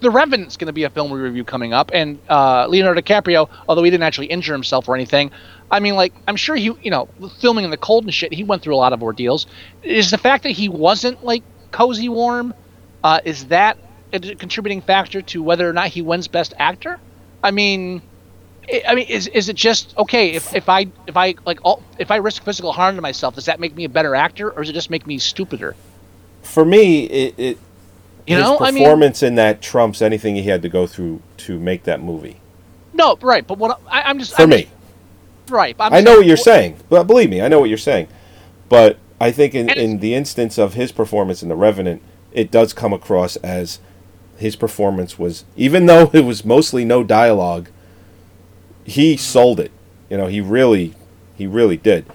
The Revenant's going to be a film we review coming up, and uh, Leonardo DiCaprio, although he didn't actually injure himself or anything, I mean, like, I'm sure he, you know, filming in the cold and shit, he went through a lot of ordeals. Is the fact that he wasn't, like, cozy warm, uh, is that... a contributing factor to whether or not he wins Best Actor? I mean, I mean, is is it just okay if, if I if I like all, if I risk physical harm to myself, does that make me a better actor, or does it just make me stupider? For me, it, it you his know performance I mean, in that trumps anything he had to go through to make that movie. No, right, but what I, I'm just for I'm me, just, right? I'm I know just, what you're what, saying, but believe me, I know what you're saying. But I think in, in the instance of his performance in The Revenant, it does come across as his performance was, even though it was mostly no dialogue, he sold it. You know, he really, he really did.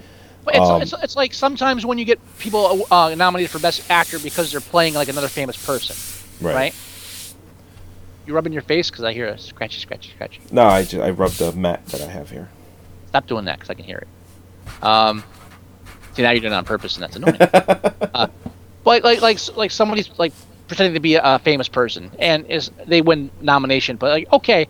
But it's, um, it's, it's like sometimes when you get people uh, nominated for Best Actor because they're playing like another famous person, right? right? You rubbing your face because I hear a scratchy, scratchy, scratchy. No, I just, I rubbed the mat that I have here. Stop doing that because I can hear it. Um, see, now you're doing it on purpose, and that's annoying. uh, but like, like, like somebody's like. pretending to be a famous person, and is they win nomination, but like, okay,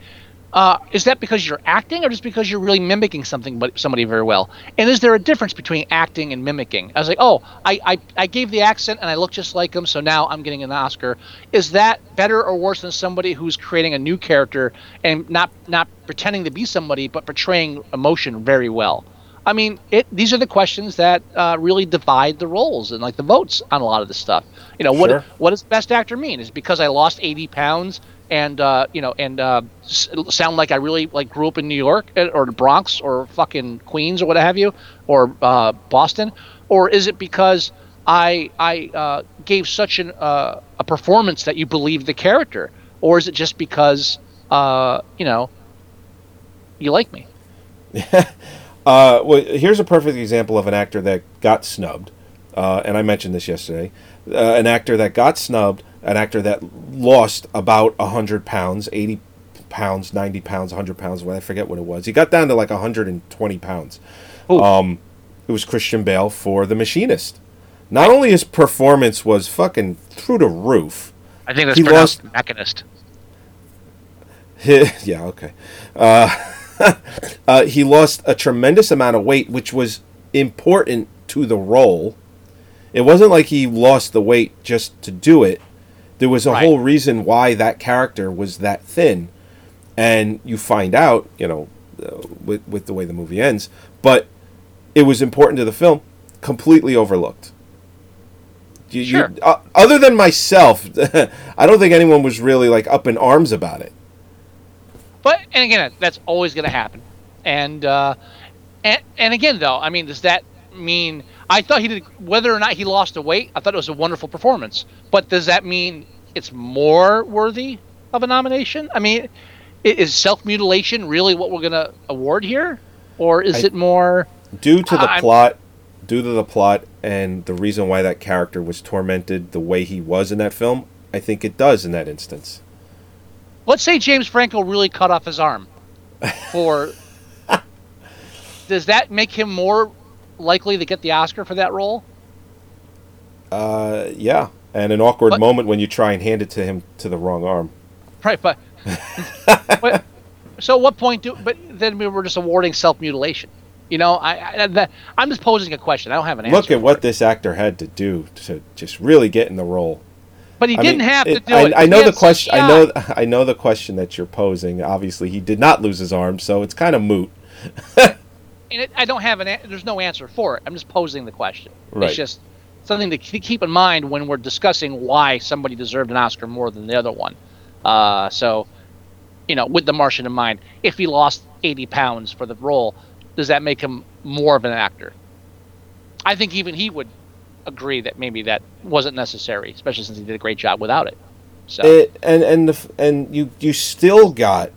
uh, is that because you're acting, or just because you're really mimicking something, but somebody very well? And is there a difference between acting and mimicking? I was like, oh, I, I, I gave the accent and I look just like him, so now I'm getting an Oscar. Is that better or worse than somebody who's creating a new character and not not pretending to be somebody, but portraying emotion very well? I mean, it, these are the questions that uh, really divide the roles and like the votes on a lot of this stuff. You know, what sure. what does Best Actor mean? Is it because I lost eighty pounds and uh, you know and uh, sound like I really like grew up in New York or the Bronx or fucking Queens or what have you, or uh, Boston, or is it because I I uh, gave such an uh, a performance that you believed the character, or is it just because uh, you know you like me? Uh, well, here's a perfect example of an actor that got snubbed, uh, and I mentioned this yesterday. Uh, an actor that got snubbed, an actor that lost about one hundred pounds, eighty pounds, ninety pounds, one hundred pounds, well, I forget what it was. He got down to like one hundred twenty pounds. Um, it was Christian Bale for The Machinist. Not only his performance was fucking through the roof. I think that's pronounced lost... Machinist. His... Yeah, okay. Uh... uh, he lost a tremendous amount of weight, which was important to the role. It wasn't like he lost the weight just to do it. There was a right. whole reason why that character was that thin. And you find out, you know, uh, with, with the way the movie ends. But it was important to the film. Completely overlooked. You, sure. You, uh, other than myself, I don't think anyone was really, like, up in arms about it. But, and again, that's always going to happen. And, uh, and and again, though, I mean, does that mean... I thought he did... Whether or not he lost the weight, I thought it was a wonderful performance. But does that mean it's more worthy of a nomination? I mean, is self-mutilation really what we're going to award here? Or is I, it more... Due to the I'm, plot, due to the plot and the reason why that character was tormented the way he was in that film, I think it does in that instance. Let's say James Franco really cut off his arm. For does that make him more likely to get the Oscar for that role? Uh, yeah, and an awkward but, moment when you try and hand it to him to the wrong arm. Right, but, but so what point do? But then we were just awarding self-mutilation. You know, I, I that, I'm just posing a question. I don't have an answer. Look at what it. this actor had to do to just really get in the role. But he I didn't mean, have it, to do I, it. I know the question. I know. I know the question that you're posing. Obviously, he did not lose his arm, so it's kind of moot. And it, I don't have an. A- there's no answer for it. I'm just posing the question. Right. It's just something to keep in mind when we're discussing why somebody deserved an Oscar more than the other one. Uh, so, you know, with The Martian in mind, if he lost eighty pounds for the role, does that make him more of an actor? I think even he would agree that maybe that wasn't necessary, especially since he did a great job without it. So, it, and and the and you you still got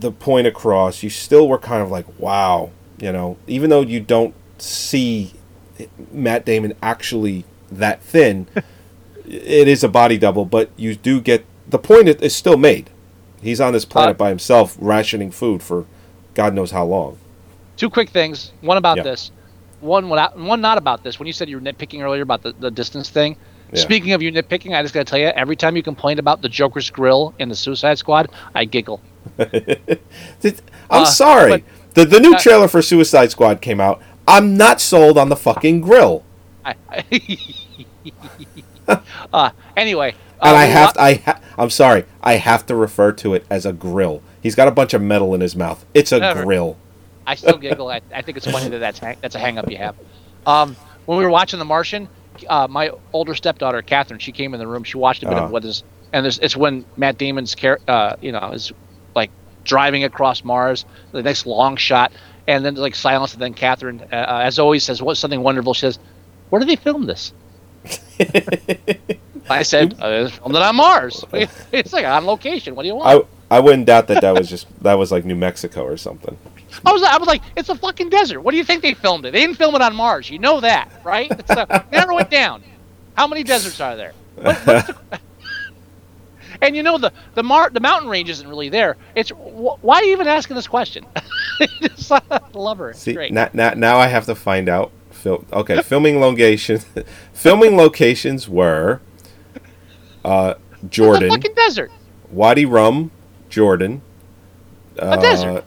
the point across. You still were kind of like, wow, you know, even though you don't see Matt Damon actually that thin, it is a body double, but you do get the point. It is still made. He's on this planet uh, by himself, rationing food for God knows how long. Two quick things. One about yeah. this. One without, one not about this. When you said you were nitpicking earlier about the, the distance thing. Yeah. Speaking of you nitpicking, I just got to tell you, every time you complained about the Joker's grill in the Suicide Squad, I giggle. I'm uh, sorry. But, the the new uh, trailer for Suicide Squad came out. I'm not sold on the fucking grill. I, I uh, anyway. And uh, I have to, I ha- I'm sorry. I have to refer to it as a grill. He's got a bunch of metal in his mouth. It's a never. grill. I still giggle. I, I think it's funny that that's, hang, that's a hang-up you have. Um, when we were watching The Martian, uh, my older stepdaughter, Catherine, she came in the room. She watched a bit uh-huh. of what is, and there's, it's when Matt Damon's, car- uh, you know, is like driving across Mars. The next long shot, and then like silence, and then Catherine, uh, as always, says what something wonderful. She says, "Where do they film this?" I said, uh, "It's filmed it on Mars. It's like on location. What do you want?" I, I wouldn't doubt that that was just that was like New Mexico or something. I was, I was like, it's a fucking desert. What do you think they filmed it? They didn't film it on Mars. You know that, right? It's a, never went down. How many deserts are there? What, what's the, and you know the the, Mar, the mountain range isn't really there. It's wh- why are you even asking this question? Just, I love her. See, great. Now, now, now I have to find out. Fil- okay, filming location, filming locations were uh, Jordan, it's a fucking desert. Wadi Rum, Jordan, uh, a desert.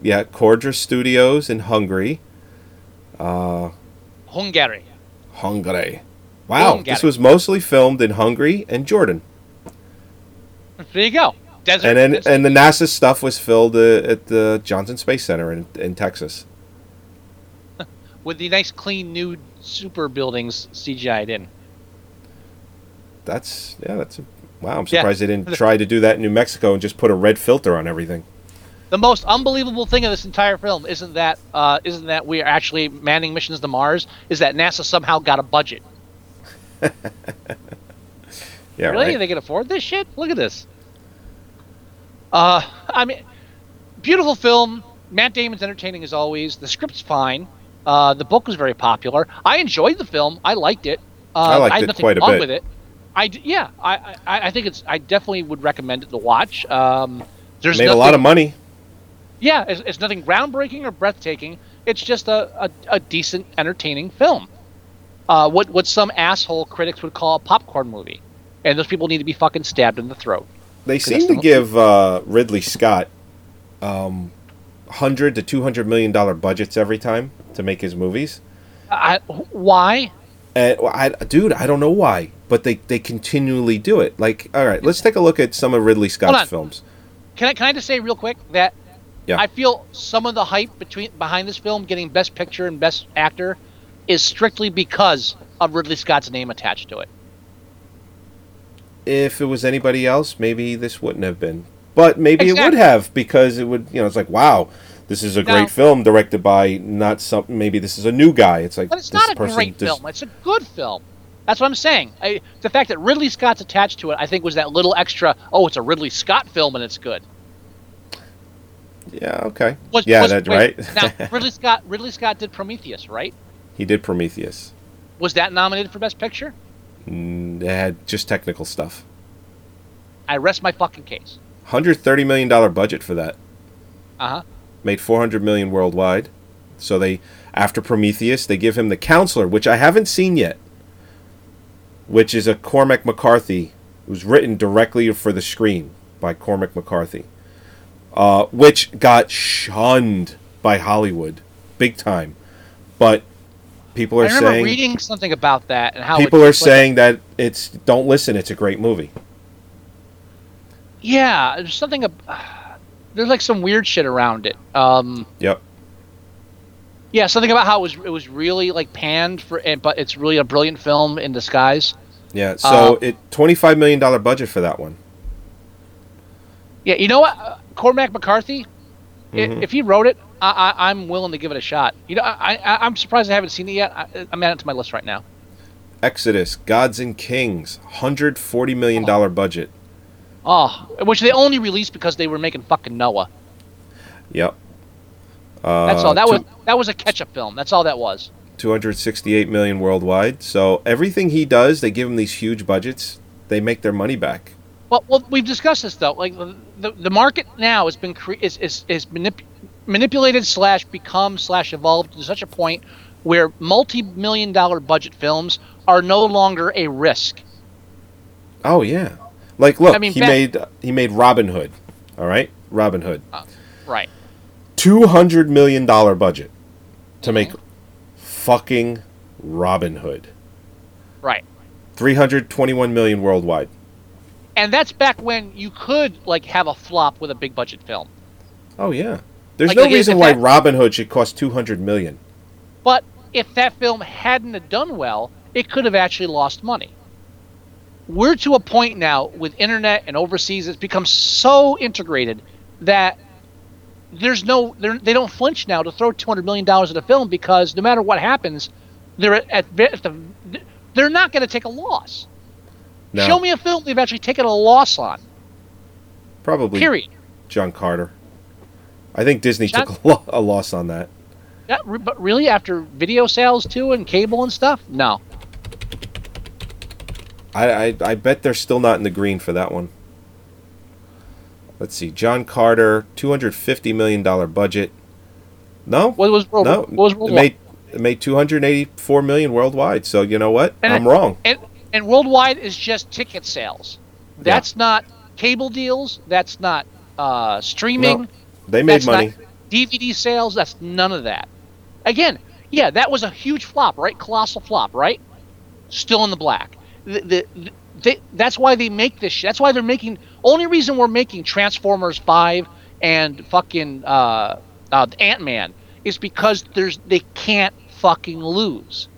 Yeah, Cordra Studios in Hungary. Uh, Hungary. Hungary. Wow, Hungary. This was mostly filmed in Hungary and Jordan. There you go. Desert. And then, desert. And the NASA stuff was filmed uh, at the Johnson Space Center in, in Texas. With the nice, clean, new super buildings C G I'd in. That's, yeah, that's, a, wow, I'm surprised yeah. they didn't try to do that in New Mexico and just put a red filter on everything. The most unbelievable thing of this entire film isn't that uh, isn't that we are actually manning missions to Mars, is that NASA somehow got a budget. yeah, really? Right? They can afford this shit? Look at this. Uh, I mean, beautiful film. Matt Damon's entertaining as always. The script's fine. Uh, the book was very popular. I enjoyed the film. I liked it. Uh, I liked I had it quite a bit. Nothing wrong with it. I yeah. I, I I think it's. I definitely would recommend it to watch. Um, there's made nothing, a lot of money. Yeah, it's, it's nothing groundbreaking or breathtaking. It's just a, a, a decent, entertaining film. Uh, what what some asshole critics would call a popcorn movie. And those people need to be fucking stabbed in the throat. They seem to the give uh, Ridley Scott um, one hundred to two hundred million dollars budgets every time to make his movies. I, why? And, I, dude, I don't know why. But they, they continually do it. Like, all right, let's take a look at some of Ridley Scott's films. Can I, can I just say real quick that... Yeah. I feel some of the hype between behind this film getting Best Picture and Best Actor is strictly because of Ridley Scott's name attached to it. If it was anybody else, maybe this wouldn't have been. But maybe exactly. it would have, because it would, you know, it's like, wow, this is a now, great film directed by not some, maybe this is a new guy. It's like, but it's this not a person, great this... film. It's a good film. That's what I'm saying. I, the fact that Ridley Scott's attached to it, I think, was that little extra, oh, it's a Ridley Scott film and it's good. Yeah, okay. Was, yeah, was, that's wait, right. Now, Ridley Scott Ridley Scott did Prometheus, right? He did Prometheus. Was that nominated for Best Picture? Mm, it had just technical stuff. I rest my fucking case. one hundred thirty million dollars budget for that. Uh-huh. Made four hundred million dollars worldwide. So they, after Prometheus, they give him The Counselor, which I haven't seen yet, which is a Cormac McCarthy. It was written directly for the screen by Cormac McCarthy. Uh, which got shunned by Hollywood big time. But people are saying. I remember saying, reading something about that and how people are saying like, that it's don't listen. It's a great movie. Yeah, there's something. Uh, there's like some weird shit around it. Um, yep. Yeah, something about how it was it was really like panned for, and but it's really a brilliant film in disguise. Yeah. So uh, it twenty-five million dollars budget for that one. Yeah, you know what, uh, Cormac McCarthy, mm-hmm. if he wrote it, I, I, I'm willing to give it a shot. You know, I, I, I'm surprised I haven't seen it yet. I, I'm adding it to my list right now. Exodus, Gods and Kings, one hundred forty million dollars oh. budget. Oh, which they only released because they were making fucking Noah. Yep. Uh, That's all. That two, was that was a catch-up film. That's all that was. two hundred sixty-eight million dollars worldwide. So everything he does, they give him these huge budgets. They make their money back. Well, well, we've discussed this though. Like the the market now has been cre- is is is manip- manipulated slash become slash evolved to such a point where multi-million dollar budget films are no longer a risk. Oh yeah, like look, I mean, he back- made he made Robin Hood. All right, Robin Hood. Uh, right. Two hundred million dollar budget to mm-hmm. make fucking Robin Hood. Right. Three hundred twenty-one million worldwide. And that's back when you could like have a flop with a big budget film. Oh yeah, there's like, no like, reason why that, Robin Hood should cost two hundred million dollars. But if that film hadn't have done well, it could have actually lost money. We're to a point now with internet and overseas; it's become so integrated that there's no they don't flinch now to throw two hundred million dollars at a film because no matter what happens, they're at, at the they're not going to take a loss. No. Show me a film they've actually taken a loss on. Probably. Period. John Carter. I think Disney John, took a, lo- a loss on that. that re- but really, after video sales too and cable and stuff, no. I, I I bet they're still not in the green for that one. Let's see, John Carter, two hundred fifty million dollar budget. No, what was World, no, what was World it made it made two hundred eighty four million worldwide. So you know what, and I'm it, wrong. It, And worldwide is just ticket sales. That's yeah. not cable deals. That's not uh, streaming. No, they made that's money. Not D V D sales. That's none of that. Again, yeah, that was a huge flop, right? Colossal flop, right? Still in the black. The, the, the, they, that's why they make this shit. That's why they're making. Only reason we're making Transformers five and fucking uh, uh, Ant-Man is because there's they can't fucking lose.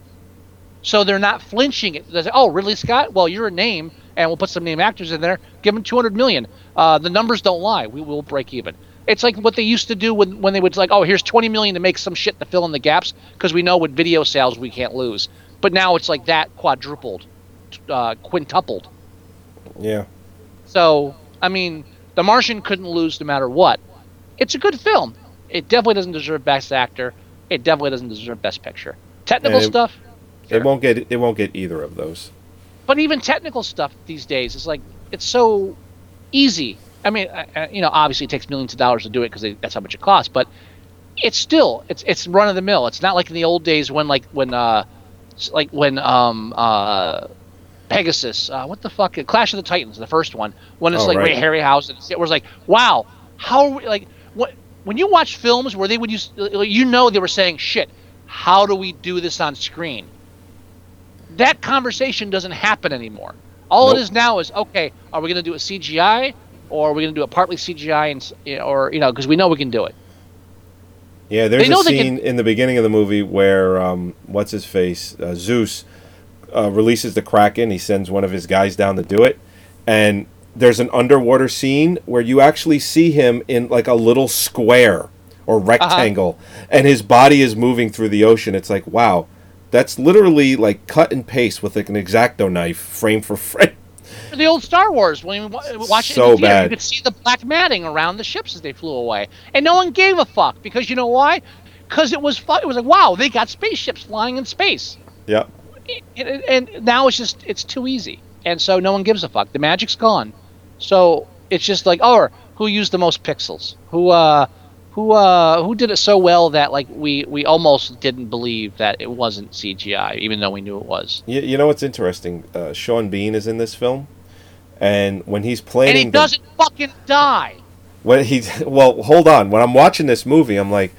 So they're not flinching it. They say, oh, Ridley Scott? Well, you're a name, and we'll put some name actors in there. Give them two hundred million dollars. Uh, the numbers don't lie. We will break even. It's like what they used to do when, when they would like, oh, here's twenty million dollars to make some shit to fill in the gaps because we know with video sales we can't lose. But now it's like that quadrupled, uh, quintupled. Yeah. So, I mean, The Martian couldn't lose no matter what. It's a good film. It definitely doesn't deserve Best Actor. It definitely doesn't deserve Best Picture. Technical and- stuff... Sure. It won't get it won't get either of those. But even technical stuff these days is like it's so easy. I mean, I, I, you know, obviously it takes millions of dollars to do it because that's how much it costs. But it's still it's it's run of the mill. It's not like in the old days when like when uh like when um uh Pegasus uh, what the fuck Clash of the Titans the first one when it's oh, like right. Ray Harryhausen. It was like wow how like what when you watch films where they would use you know they were saying shit how do we do this on screen. That conversation doesn't happen anymore. All nope. it is now is, okay, are we going to do a C G I or are we going to do a partly C G I? And, you know, or you know, because we know we can do it. Yeah, there's a scene can... in the beginning of the movie where, um, what's-his-face, uh, Zeus uh, releases the Kraken. He sends one of his guys down to do it. And there's an underwater scene where you actually see him in like a little square or rectangle. Uh-huh. And his body is moving through the ocean. It's like, wow. That's literally like cut and paste with like an X-Acto knife, frame for frame. The old Star Wars, when you watch it in the theater, you could see the black matting around the ships as they flew away, and no one gave a fuck because you know why? Because it was fun. It was like, wow, they got spaceships flying in space. Yeah. And now it's just it's too easy, and so no one gives a fuck. The magic's gone, so it's just like, oh, who used the most pixels? Who uh? Who uh who did it so well that like we, we almost didn't believe that it wasn't C G I, even though we knew it was. You, you know what's interesting? Uh, Sean Bean is in this film, and when he's playing, and he the, doesn't fucking die. When he well, hold on. When I'm watching this movie, I'm like,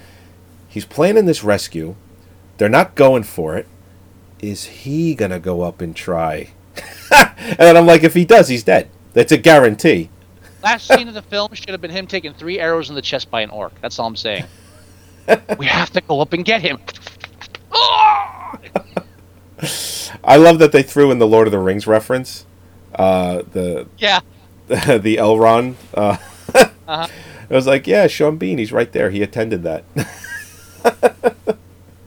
he's planning this rescue. They're not going for it. Is he going to go up and try? And I'm like, if he does, he's dead. That's a guarantee. Last scene of the film should have been him taking three arrows in the chest by an orc. That's all I'm saying. We have to go up and get him. I love that they threw in the Lord of the Rings reference. Uh, the yeah, the, the Elrond. Uh, uh-huh. I was like, yeah, Sean Bean, he's right there. He attended that.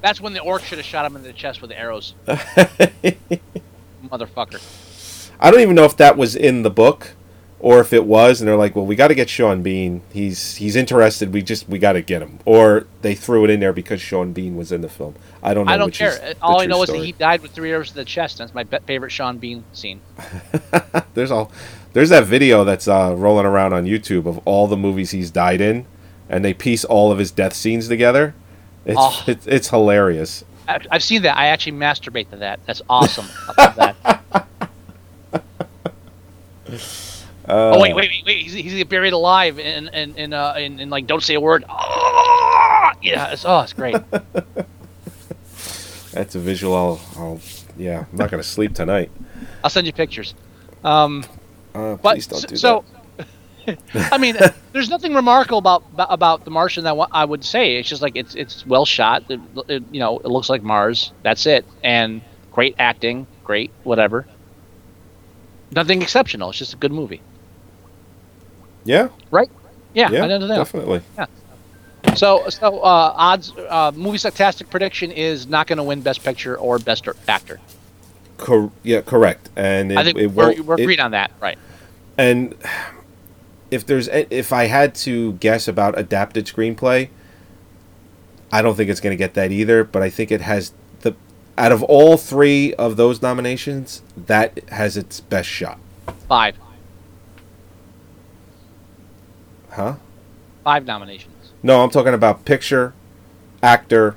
That's when the orc should have shot him in the chest with the arrows. Motherfucker. I don't even know if that was in the book, or if it was, and they're like, well, we got to get Sean Bean. He's he's interested. We just we got to get him. Or they threw it in there because Sean Bean was in the film. I don't know. I don't which care. Is All I know story. is that he died with three arrows to the chest. That's my favorite Sean Bean scene. There's all. There's that video that's uh, rolling around on YouTube of all the movies he's died in, and they piece all of his death scenes together. It's oh. it's, it's hilarious. I've seen that. I actually masturbate to that. That's awesome. I love that. Uh, oh wait, wait, wait! wait. He's, he's buried alive, and and and uh, and, and like, don't say a word. Oh, yeah, it's oh, it's great. That's a visual. I'll, I'll, yeah, I'm not gonna sleep tonight. I'll send you pictures. Um, uh, please but, don't do so, that. So, I mean, there's nothing remarkable about about The Martian that I would say. It's just like it's it's well shot. It, it, you know, it looks like Mars. That's it. And great acting, great whatever. Nothing exceptional. It's just a good movie. Yeah. Right? Yeah. yeah I know that. Definitely. Yeah. So, so uh, odds, uh, Movie Sucktastic prediction is not going to win Best Picture or Best Actor. Cor- yeah, correct. And it, I think it we're, we're agreed it, on that, right? And if there's, if I had to guess about adapted screenplay, I don't think it's going to get that either. But I think it has the, out of all three of those nominations, that has its best shot. Five. Huh? Five nominations. No, I'm talking about picture, actor,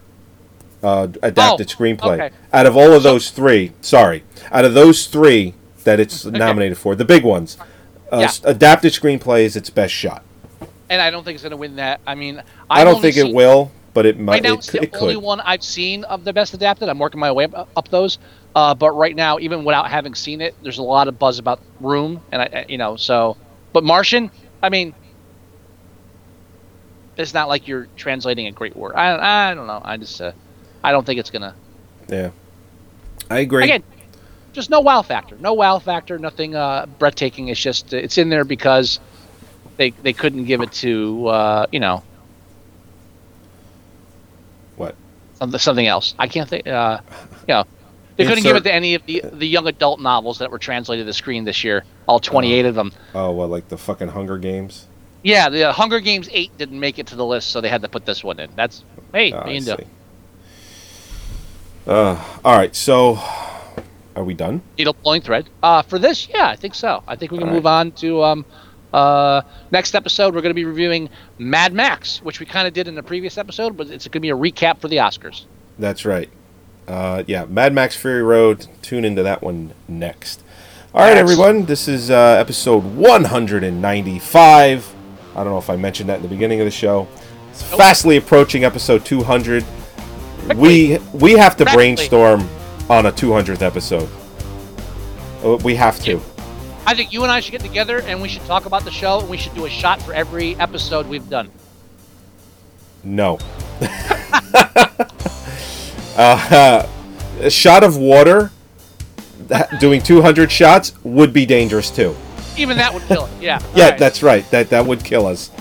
uh, adapted oh, screenplay. Okay. Out of all of those three, sorry, out of those three that it's nominated okay. for, the big ones, uh, yeah. adapted screenplay is its best shot. And I don't think it's going to win that. I mean, I've I don't think seen, it will, but it might. Right now, it, it's the it only could. one I've seen of the best adapted. I'm working my way up, up those, uh, but right now, even without having seen it, there's a lot of buzz about Room, and I, you know, so. But Martian, I mean. It's not like you're translating a great word. I I don't know. I just uh, I don't think it's gonna. Yeah, I agree. Again, just no wow factor. No wow factor. Nothing uh, breathtaking. It's just uh, it's in there because they they couldn't give it to uh, you know what something else. I can't think. Uh, you know, they couldn't Insert. give it to any of the the young adult novels that were translated to the screen this year. All twenty-eight uh, of them. Oh well, like the fucking Hunger Games. Yeah, the Hunger Games eight didn't make it to the list, so they had to put this one in. That's, hey, oh, you know. Uh, all right, so are we done? Needle pulling thread. Uh, for this, yeah, I think so. I think we can all move right. on to um, uh, next episode. We're going to be reviewing Mad Max, which we kind of did in the previous episode, but it's going to be a recap for the Oscars. That's right. Uh, yeah, Mad Max Fury Road. Tune into that one next. All right, Excellent. everyone. This is uh, episode one ninety-five. I don't know if I mentioned that in the beginning of the show. It's nope. fastly approaching episode two hundred. Quickly. We we have to Rapidly. brainstorm on a two hundredth episode. We have to. I think you and I should get together and we should talk about the show. And we should do a shot for every episode we've done. No. uh, a shot of water doing two hundred shots would be dangerous too. Even that would kill it. Yeah. Yeah, right. That's right. That that would kill us.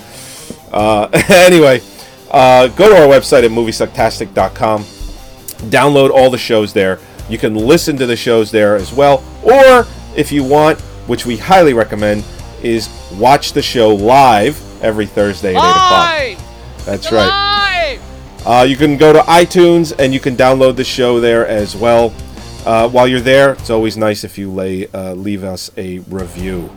Uh, anyway, uh, go to our website at movie sucktastic dot com. Download all the shows there. You can listen to the shows there as well. Or, if you want, which we highly recommend, is watch the show live every Thursday at live! eight o'clock. That's it's right. Live! Uh, you can go to iTunes and you can download the show there as well. Uh, while you're there, it's always nice if you lay, uh, leave us a review.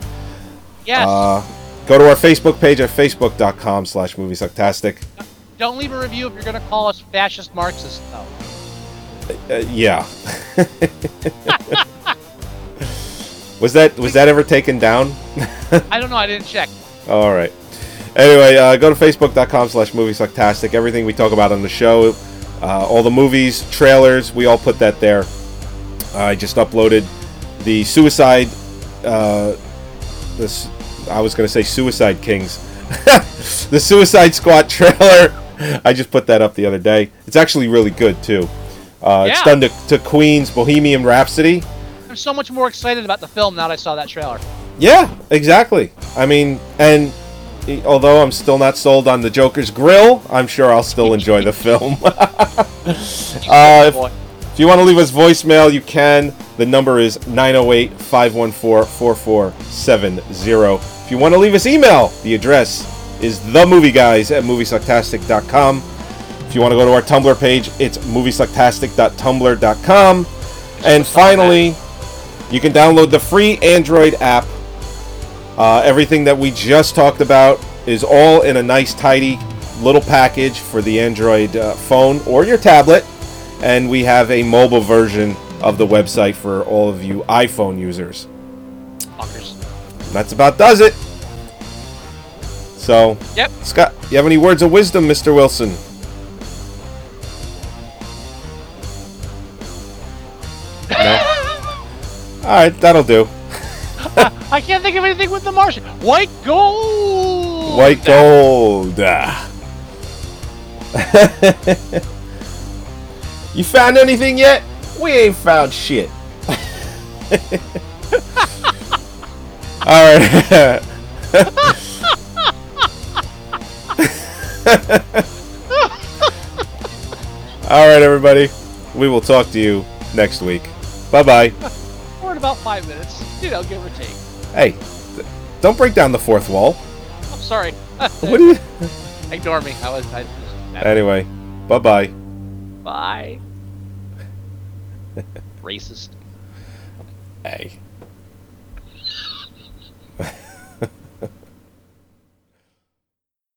Yes. Uh, go to our Facebook page at facebook.com slash moviesucktastic. Don't leave a review if you're going to call us fascist Marxists, though. Uh, yeah. was that was that ever taken down? I don't know. I didn't check. All right. Anyway, uh, go to facebook.com slash moviesucktastic. Everything we talk about on the show Uh, all the movies, trailers, we all put that there. I just uploaded the Suicide... Uh, this, I was going to say Suicide Kings. The Suicide Squad trailer. I just put that up the other day. It's actually really good, too. Uh, yeah. It's done to, to Queen's Bohemian Rhapsody. I'm so much more excited about the film now that I saw that trailer. Yeah, exactly. I mean, and although I'm still not sold on the Joker's grill, I'm sure I'll still enjoy the film. uh, if, if you want to leave us voicemail, you can. The number is nine oh eight, five one four, four four seven zero. If you want to leave us email, the address is the movie guys at movie sucktastic dot com. If you want to go to our Tumblr page, it's movie sucktastic dot tumblr dot com. And finally, you can download the free Android app. Uh, everything that we just talked about is all in a nice, tidy little package for the Android uh, phone or your tablet. And we have a mobile version of the website for all of you iPhone users. Fuckers. That's about does it. So, yep. Scott, you have any words of wisdom, Mister Wilson? No? All right, that'll do. I can't think of anything with The Martian. White Gold! White Gold. You found anything yet? We ain't found shit. Alright. Alright, everybody. We will talk to you next week. Bye-bye. We're in about five minutes. You know, give or take. Hey, th- don't break down the fourth wall. I'm sorry. What do you... Ignore me. I was... I just, I anyway, bye-bye. Bye. Racist. Hey.